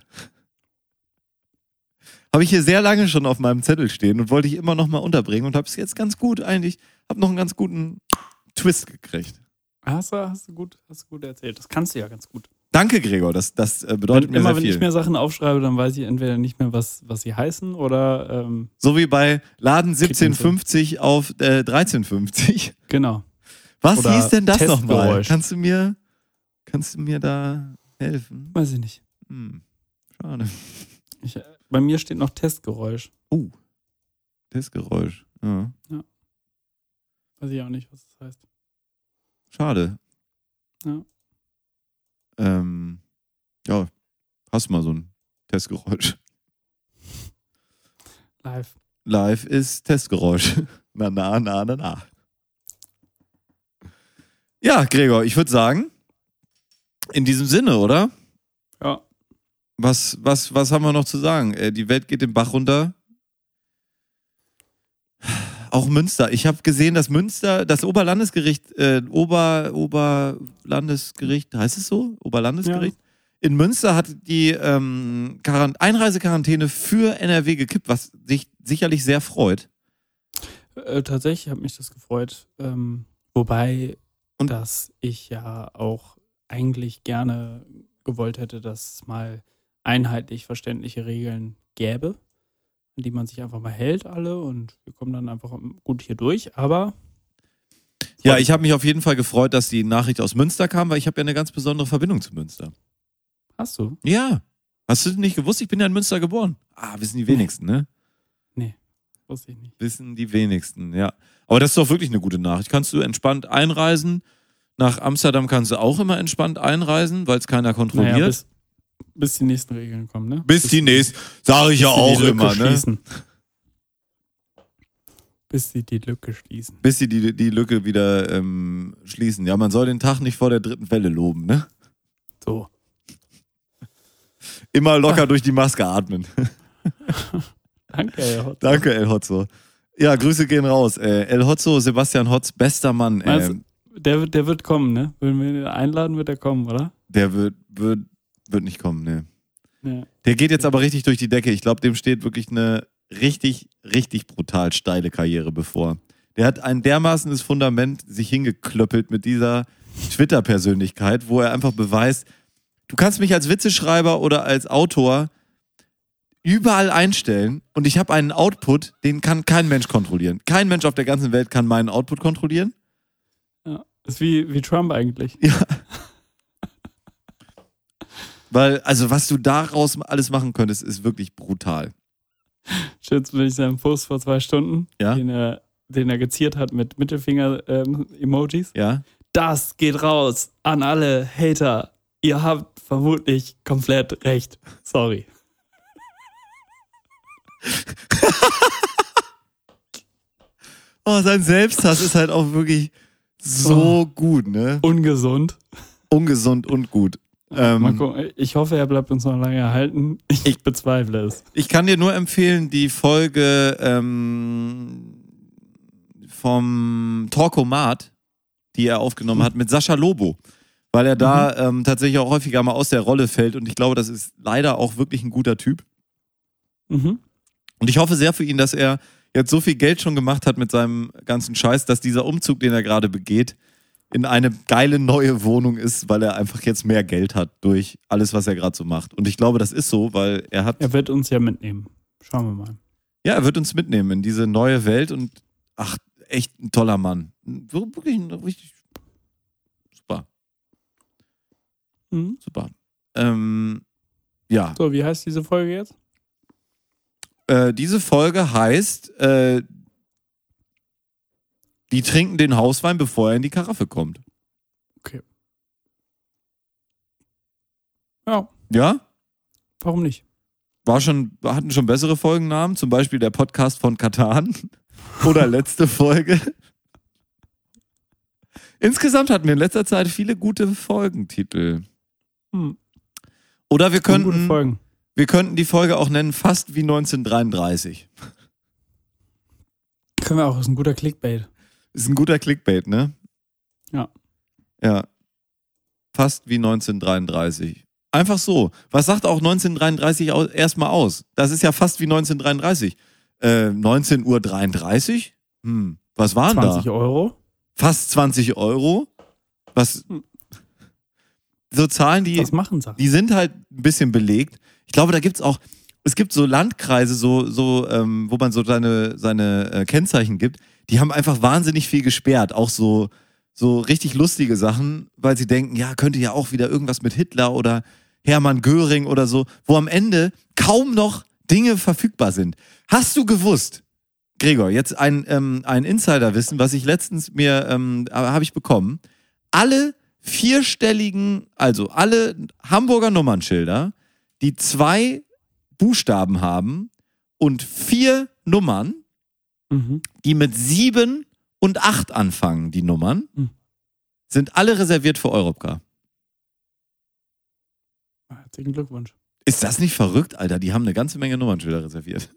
Habe ich hier sehr lange schon auf meinem Zettel stehen und wollte ich immer noch mal unterbringen und habe es jetzt ganz gut eigentlich, habe noch einen ganz guten Twist gekriegt. Hast du gut erzählt. Das kannst du ja ganz gut. Danke, Gregor. Das bedeutet mir sehr viel. Wenn ich mir Sachen aufschreibe, dann weiß ich entweder nicht mehr, was sie heißen oder... so wie bei Laden 1750 auf 1350. Genau. Was oder hieß denn das nochmal? Kannst du mir da helfen? Weiß ich nicht. Schade. Bei mir steht noch Testgeräusch. Oh, Testgeräusch. Ja. Weiß ich auch nicht, was das heißt. Schade. Ja. Hast mal so ein Testgeräusch. Live. Live ist Testgeräusch. Na, na, na, na, na. Ja, Gregor, ich würde sagen, in diesem Sinne, oder? Ja. Was haben wir noch zu sagen? Die Welt geht den Bach runter. Auch Münster. Ich habe gesehen, dass Münster, das Oberlandesgericht, Oberlandesgericht, heißt es so? Oberlandesgericht? Ja. In Münster hat die Einreisequarantäne für NRW gekippt, was sich sicherlich sehr freut. Tatsächlich hat mich das gefreut. Wobei, und? Dass ich ja auch eigentlich gerne gewollt hätte, dass es mal einheitlich verständliche Regeln gäbe, an die man sich einfach mal hält alle und wir kommen dann einfach gut hier durch, aber... Ja, ich habe mich auf jeden Fall gefreut, dass die Nachricht aus Münster kam, weil ich habe ja eine ganz besondere Verbindung zu Münster. Hast du? Ja. Hast du nicht gewusst? Ich bin ja in Münster geboren. Ah, wissen die wenigsten, ne? Nee, wusste ich nicht. Wissen die wenigsten, ja. Aber das ist doch wirklich eine gute Nachricht. Kannst du entspannt einreisen. Nach Amsterdam kannst du auch immer entspannt einreisen, weil es keiner kontrolliert. Naja, bis die nächsten Regeln kommen, ne? Bis die nächsten, sage ich ja auch immer, ne? Schließen. Bis sie die Lücke schließen. Bis sie die Lücke wieder schließen. Ja, man soll den Tag nicht vor der dritten Welle loben, ne? So. Immer locker durch die Maske atmen. Danke, El Hotzo. Danke, El Hotzo. Ja, Grüße gehen raus. El Hotzo, Sebastian Hotz, bester Mann. Also, der wird kommen, ne? Wenn wir ihn einladen, wird er kommen, oder? Der wird nicht kommen, ne. Ja. Der geht jetzt aber richtig durch die Decke. Ich glaube, dem steht wirklich eine richtig, richtig brutal steile Karriere bevor. Der hat ein dermaßenes Fundament sich hingeklöppelt mit dieser Twitter-Persönlichkeit, wo er einfach beweist, du kannst mich als Witzeschreiber oder als Autor überall einstellen und ich habe einen Output, den kann kein Mensch kontrollieren. Kein Mensch auf der ganzen Welt kann meinen Output kontrollieren. Ja, ist wie Trump eigentlich. Ja. Weil, also was du daraus alles machen könntest, ist wirklich brutal. Schützt mich seinen Post vor 2 Stunden, ja? den er geziert hat mit Mittelfinger-Emojis. Ja. Das geht raus an alle Hater. Ihr habt vermutlich komplett recht. Sorry. Oh, sein Selbsthass ist halt auch wirklich so gut, ne? Ungesund. Ungesund und gut. Marco, ich hoffe, er bleibt uns noch lange erhalten. Ich bezweifle es. Ich kann dir nur empfehlen, die Folge vom Talkomat, die er aufgenommen hat, mit Sascha Lobo. Weil er da tatsächlich auch häufiger mal aus der Rolle fällt. Und ich glaube, das ist leider auch wirklich ein guter Typ. Mhm. Und ich hoffe sehr für ihn, dass er jetzt so viel Geld schon gemacht hat mit seinem ganzen Scheiß, dass dieser Umzug, den er gerade begeht, in eine geile neue Wohnung ist, weil er einfach jetzt mehr Geld hat durch alles, was er gerade so macht. Und ich glaube, das ist so, weil er hat... Er wird uns ja mitnehmen. Schauen wir mal. Ja, er wird uns mitnehmen in diese neue Welt und ach, echt ein toller Mann. Wirklich ein richtig... Super. Ja. So, wie heißt diese Folge jetzt? Diese Folge heißt, die trinken den Hauswein, bevor er in die Karaffe kommt. Okay. Ja. Ja? Warum nicht? Hatten schon bessere Folgennamen, zum Beispiel der Podcast von Katan oder letzte Folge. Insgesamt hatten wir in letzter Zeit viele gute Folgentitel. Oder wir könnten die Folge auch nennen, fast wie 1933. Können wir auch, ist ein guter Clickbait. Ist ein guter Clickbait, ne? Ja. Ja. Fast wie 1933. Einfach so. Was sagt auch 1933 erstmal aus? Das ist ja fast wie 1933. 19.33 Uhr? Was waren 20 da? 20 Euro? Fast 20 Euro? Was... So Zahlen, die sind halt ein bisschen belegt. Ich glaube, da gibt es auch, es gibt so Landkreise, wo man so seine Kennzeichen gibt, die haben einfach wahnsinnig viel gesperrt. Auch so richtig lustige Sachen, weil sie denken, ja, könnte ja auch wieder irgendwas mit Hitler oder Hermann Göring oder so, wo am Ende kaum noch Dinge verfügbar sind. Hast du gewusst, Gregor, jetzt ein Insiderwissen, was ich letztens habe ich bekommen, alle vierstelligen, also alle Hamburger Nummernschilder, die 2 Buchstaben haben und 4 Nummern, die mit 7 und 8 anfangen, die Nummern, sind alle reserviert für Europcar. Herzlichen Glückwunsch. Ist das nicht verrückt, Alter? Die haben eine ganze Menge Nummernschilder reserviert.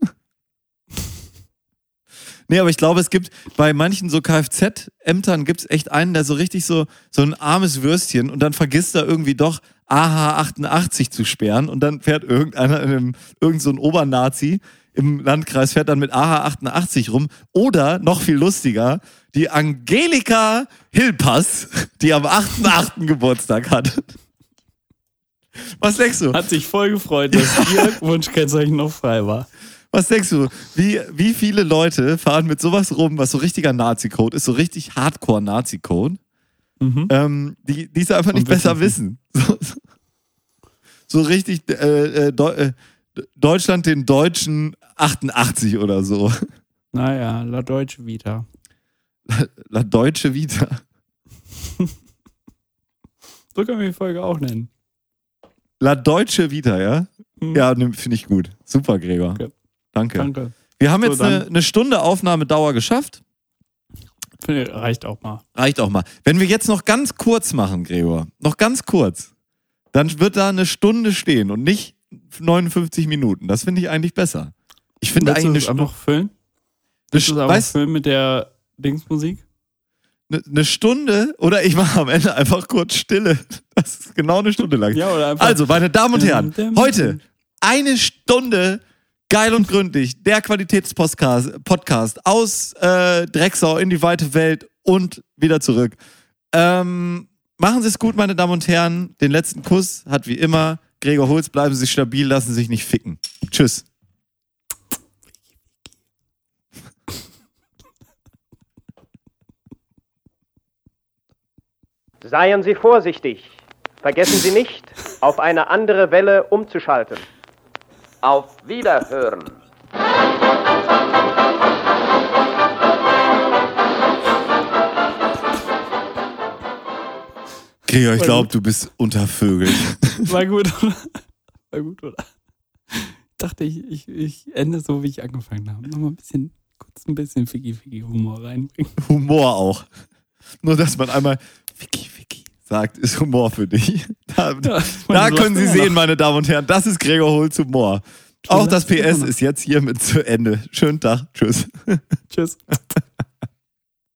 Nee, aber ich glaube, es gibt bei manchen so Kfz-Ämtern gibt es echt einen, der so richtig so ein armes Würstchen und dann vergisst er irgendwie doch AH88 zu sperren und dann fährt irgendein Obernazi im Landkreis fährt dann mit AH88 rum. Oder, noch viel lustiger, die Angelika Hilpass, die am 8.8. Geburtstag hat. Was denkst du? Hat sich voll gefreut, dass ihr Wunschkennzeichen noch frei war. Was denkst du? Wie viele Leute fahren mit sowas rum, was so richtiger Nazi-Code ist, so richtig Hardcore-Nazi-Code, die es einfach nicht besser wissen. So richtig Deutschland den Deutschen 88 oder so. Naja, La Deutsche Vita. La Deutsche Vita. So können wir die Folge auch nennen. La Deutsche Vita, ja? Ja, finde ich gut. Super, Gregor. Okay. Danke. Wir haben jetzt eine Stunde Aufnahmedauer geschafft. Finde, reicht auch mal. Wenn wir jetzt noch ganz kurz machen, Gregor, dann wird da eine Stunde stehen und nicht 59 Minuten. Das finde ich eigentlich besser. Ich finde eigentlich eine Stunde. Willst du es einfach füllen mit der Dingsmusik? Eine Stunde oder ich mache am Ende einfach kurz Stille. Das ist genau eine Stunde lang. Ja, oder einfach also, meine Damen und Herren, heute eine Stunde geil und gründlich, der Qualitätspodcast aus Drecksau in die weite Welt und wieder zurück. Machen Sie es gut, meine Damen und Herren. Den letzten Kuss hat wie immer Gregor Holz. Bleiben Sie stabil, lassen Sie sich nicht ficken. Tschüss. Seien Sie vorsichtig. Vergessen Sie nicht, auf eine andere Welle umzuschalten. Auf Wiederhören. Gregor, ich glaube, du bist untervögelt. War gut, oder? Dachte ich ende so, wie ich angefangen habe. Nochmal ein bisschen Ficky Humor reinbringen. Humor auch. Nur, dass man einmal Ficky sagt, ist Humor für dich. Da können Sie sehen, meine Damen und Herren, das ist Gregor Holz Humor. Auch das PS ist jetzt hiermit zu Ende. Schönen Tag. Tschüss.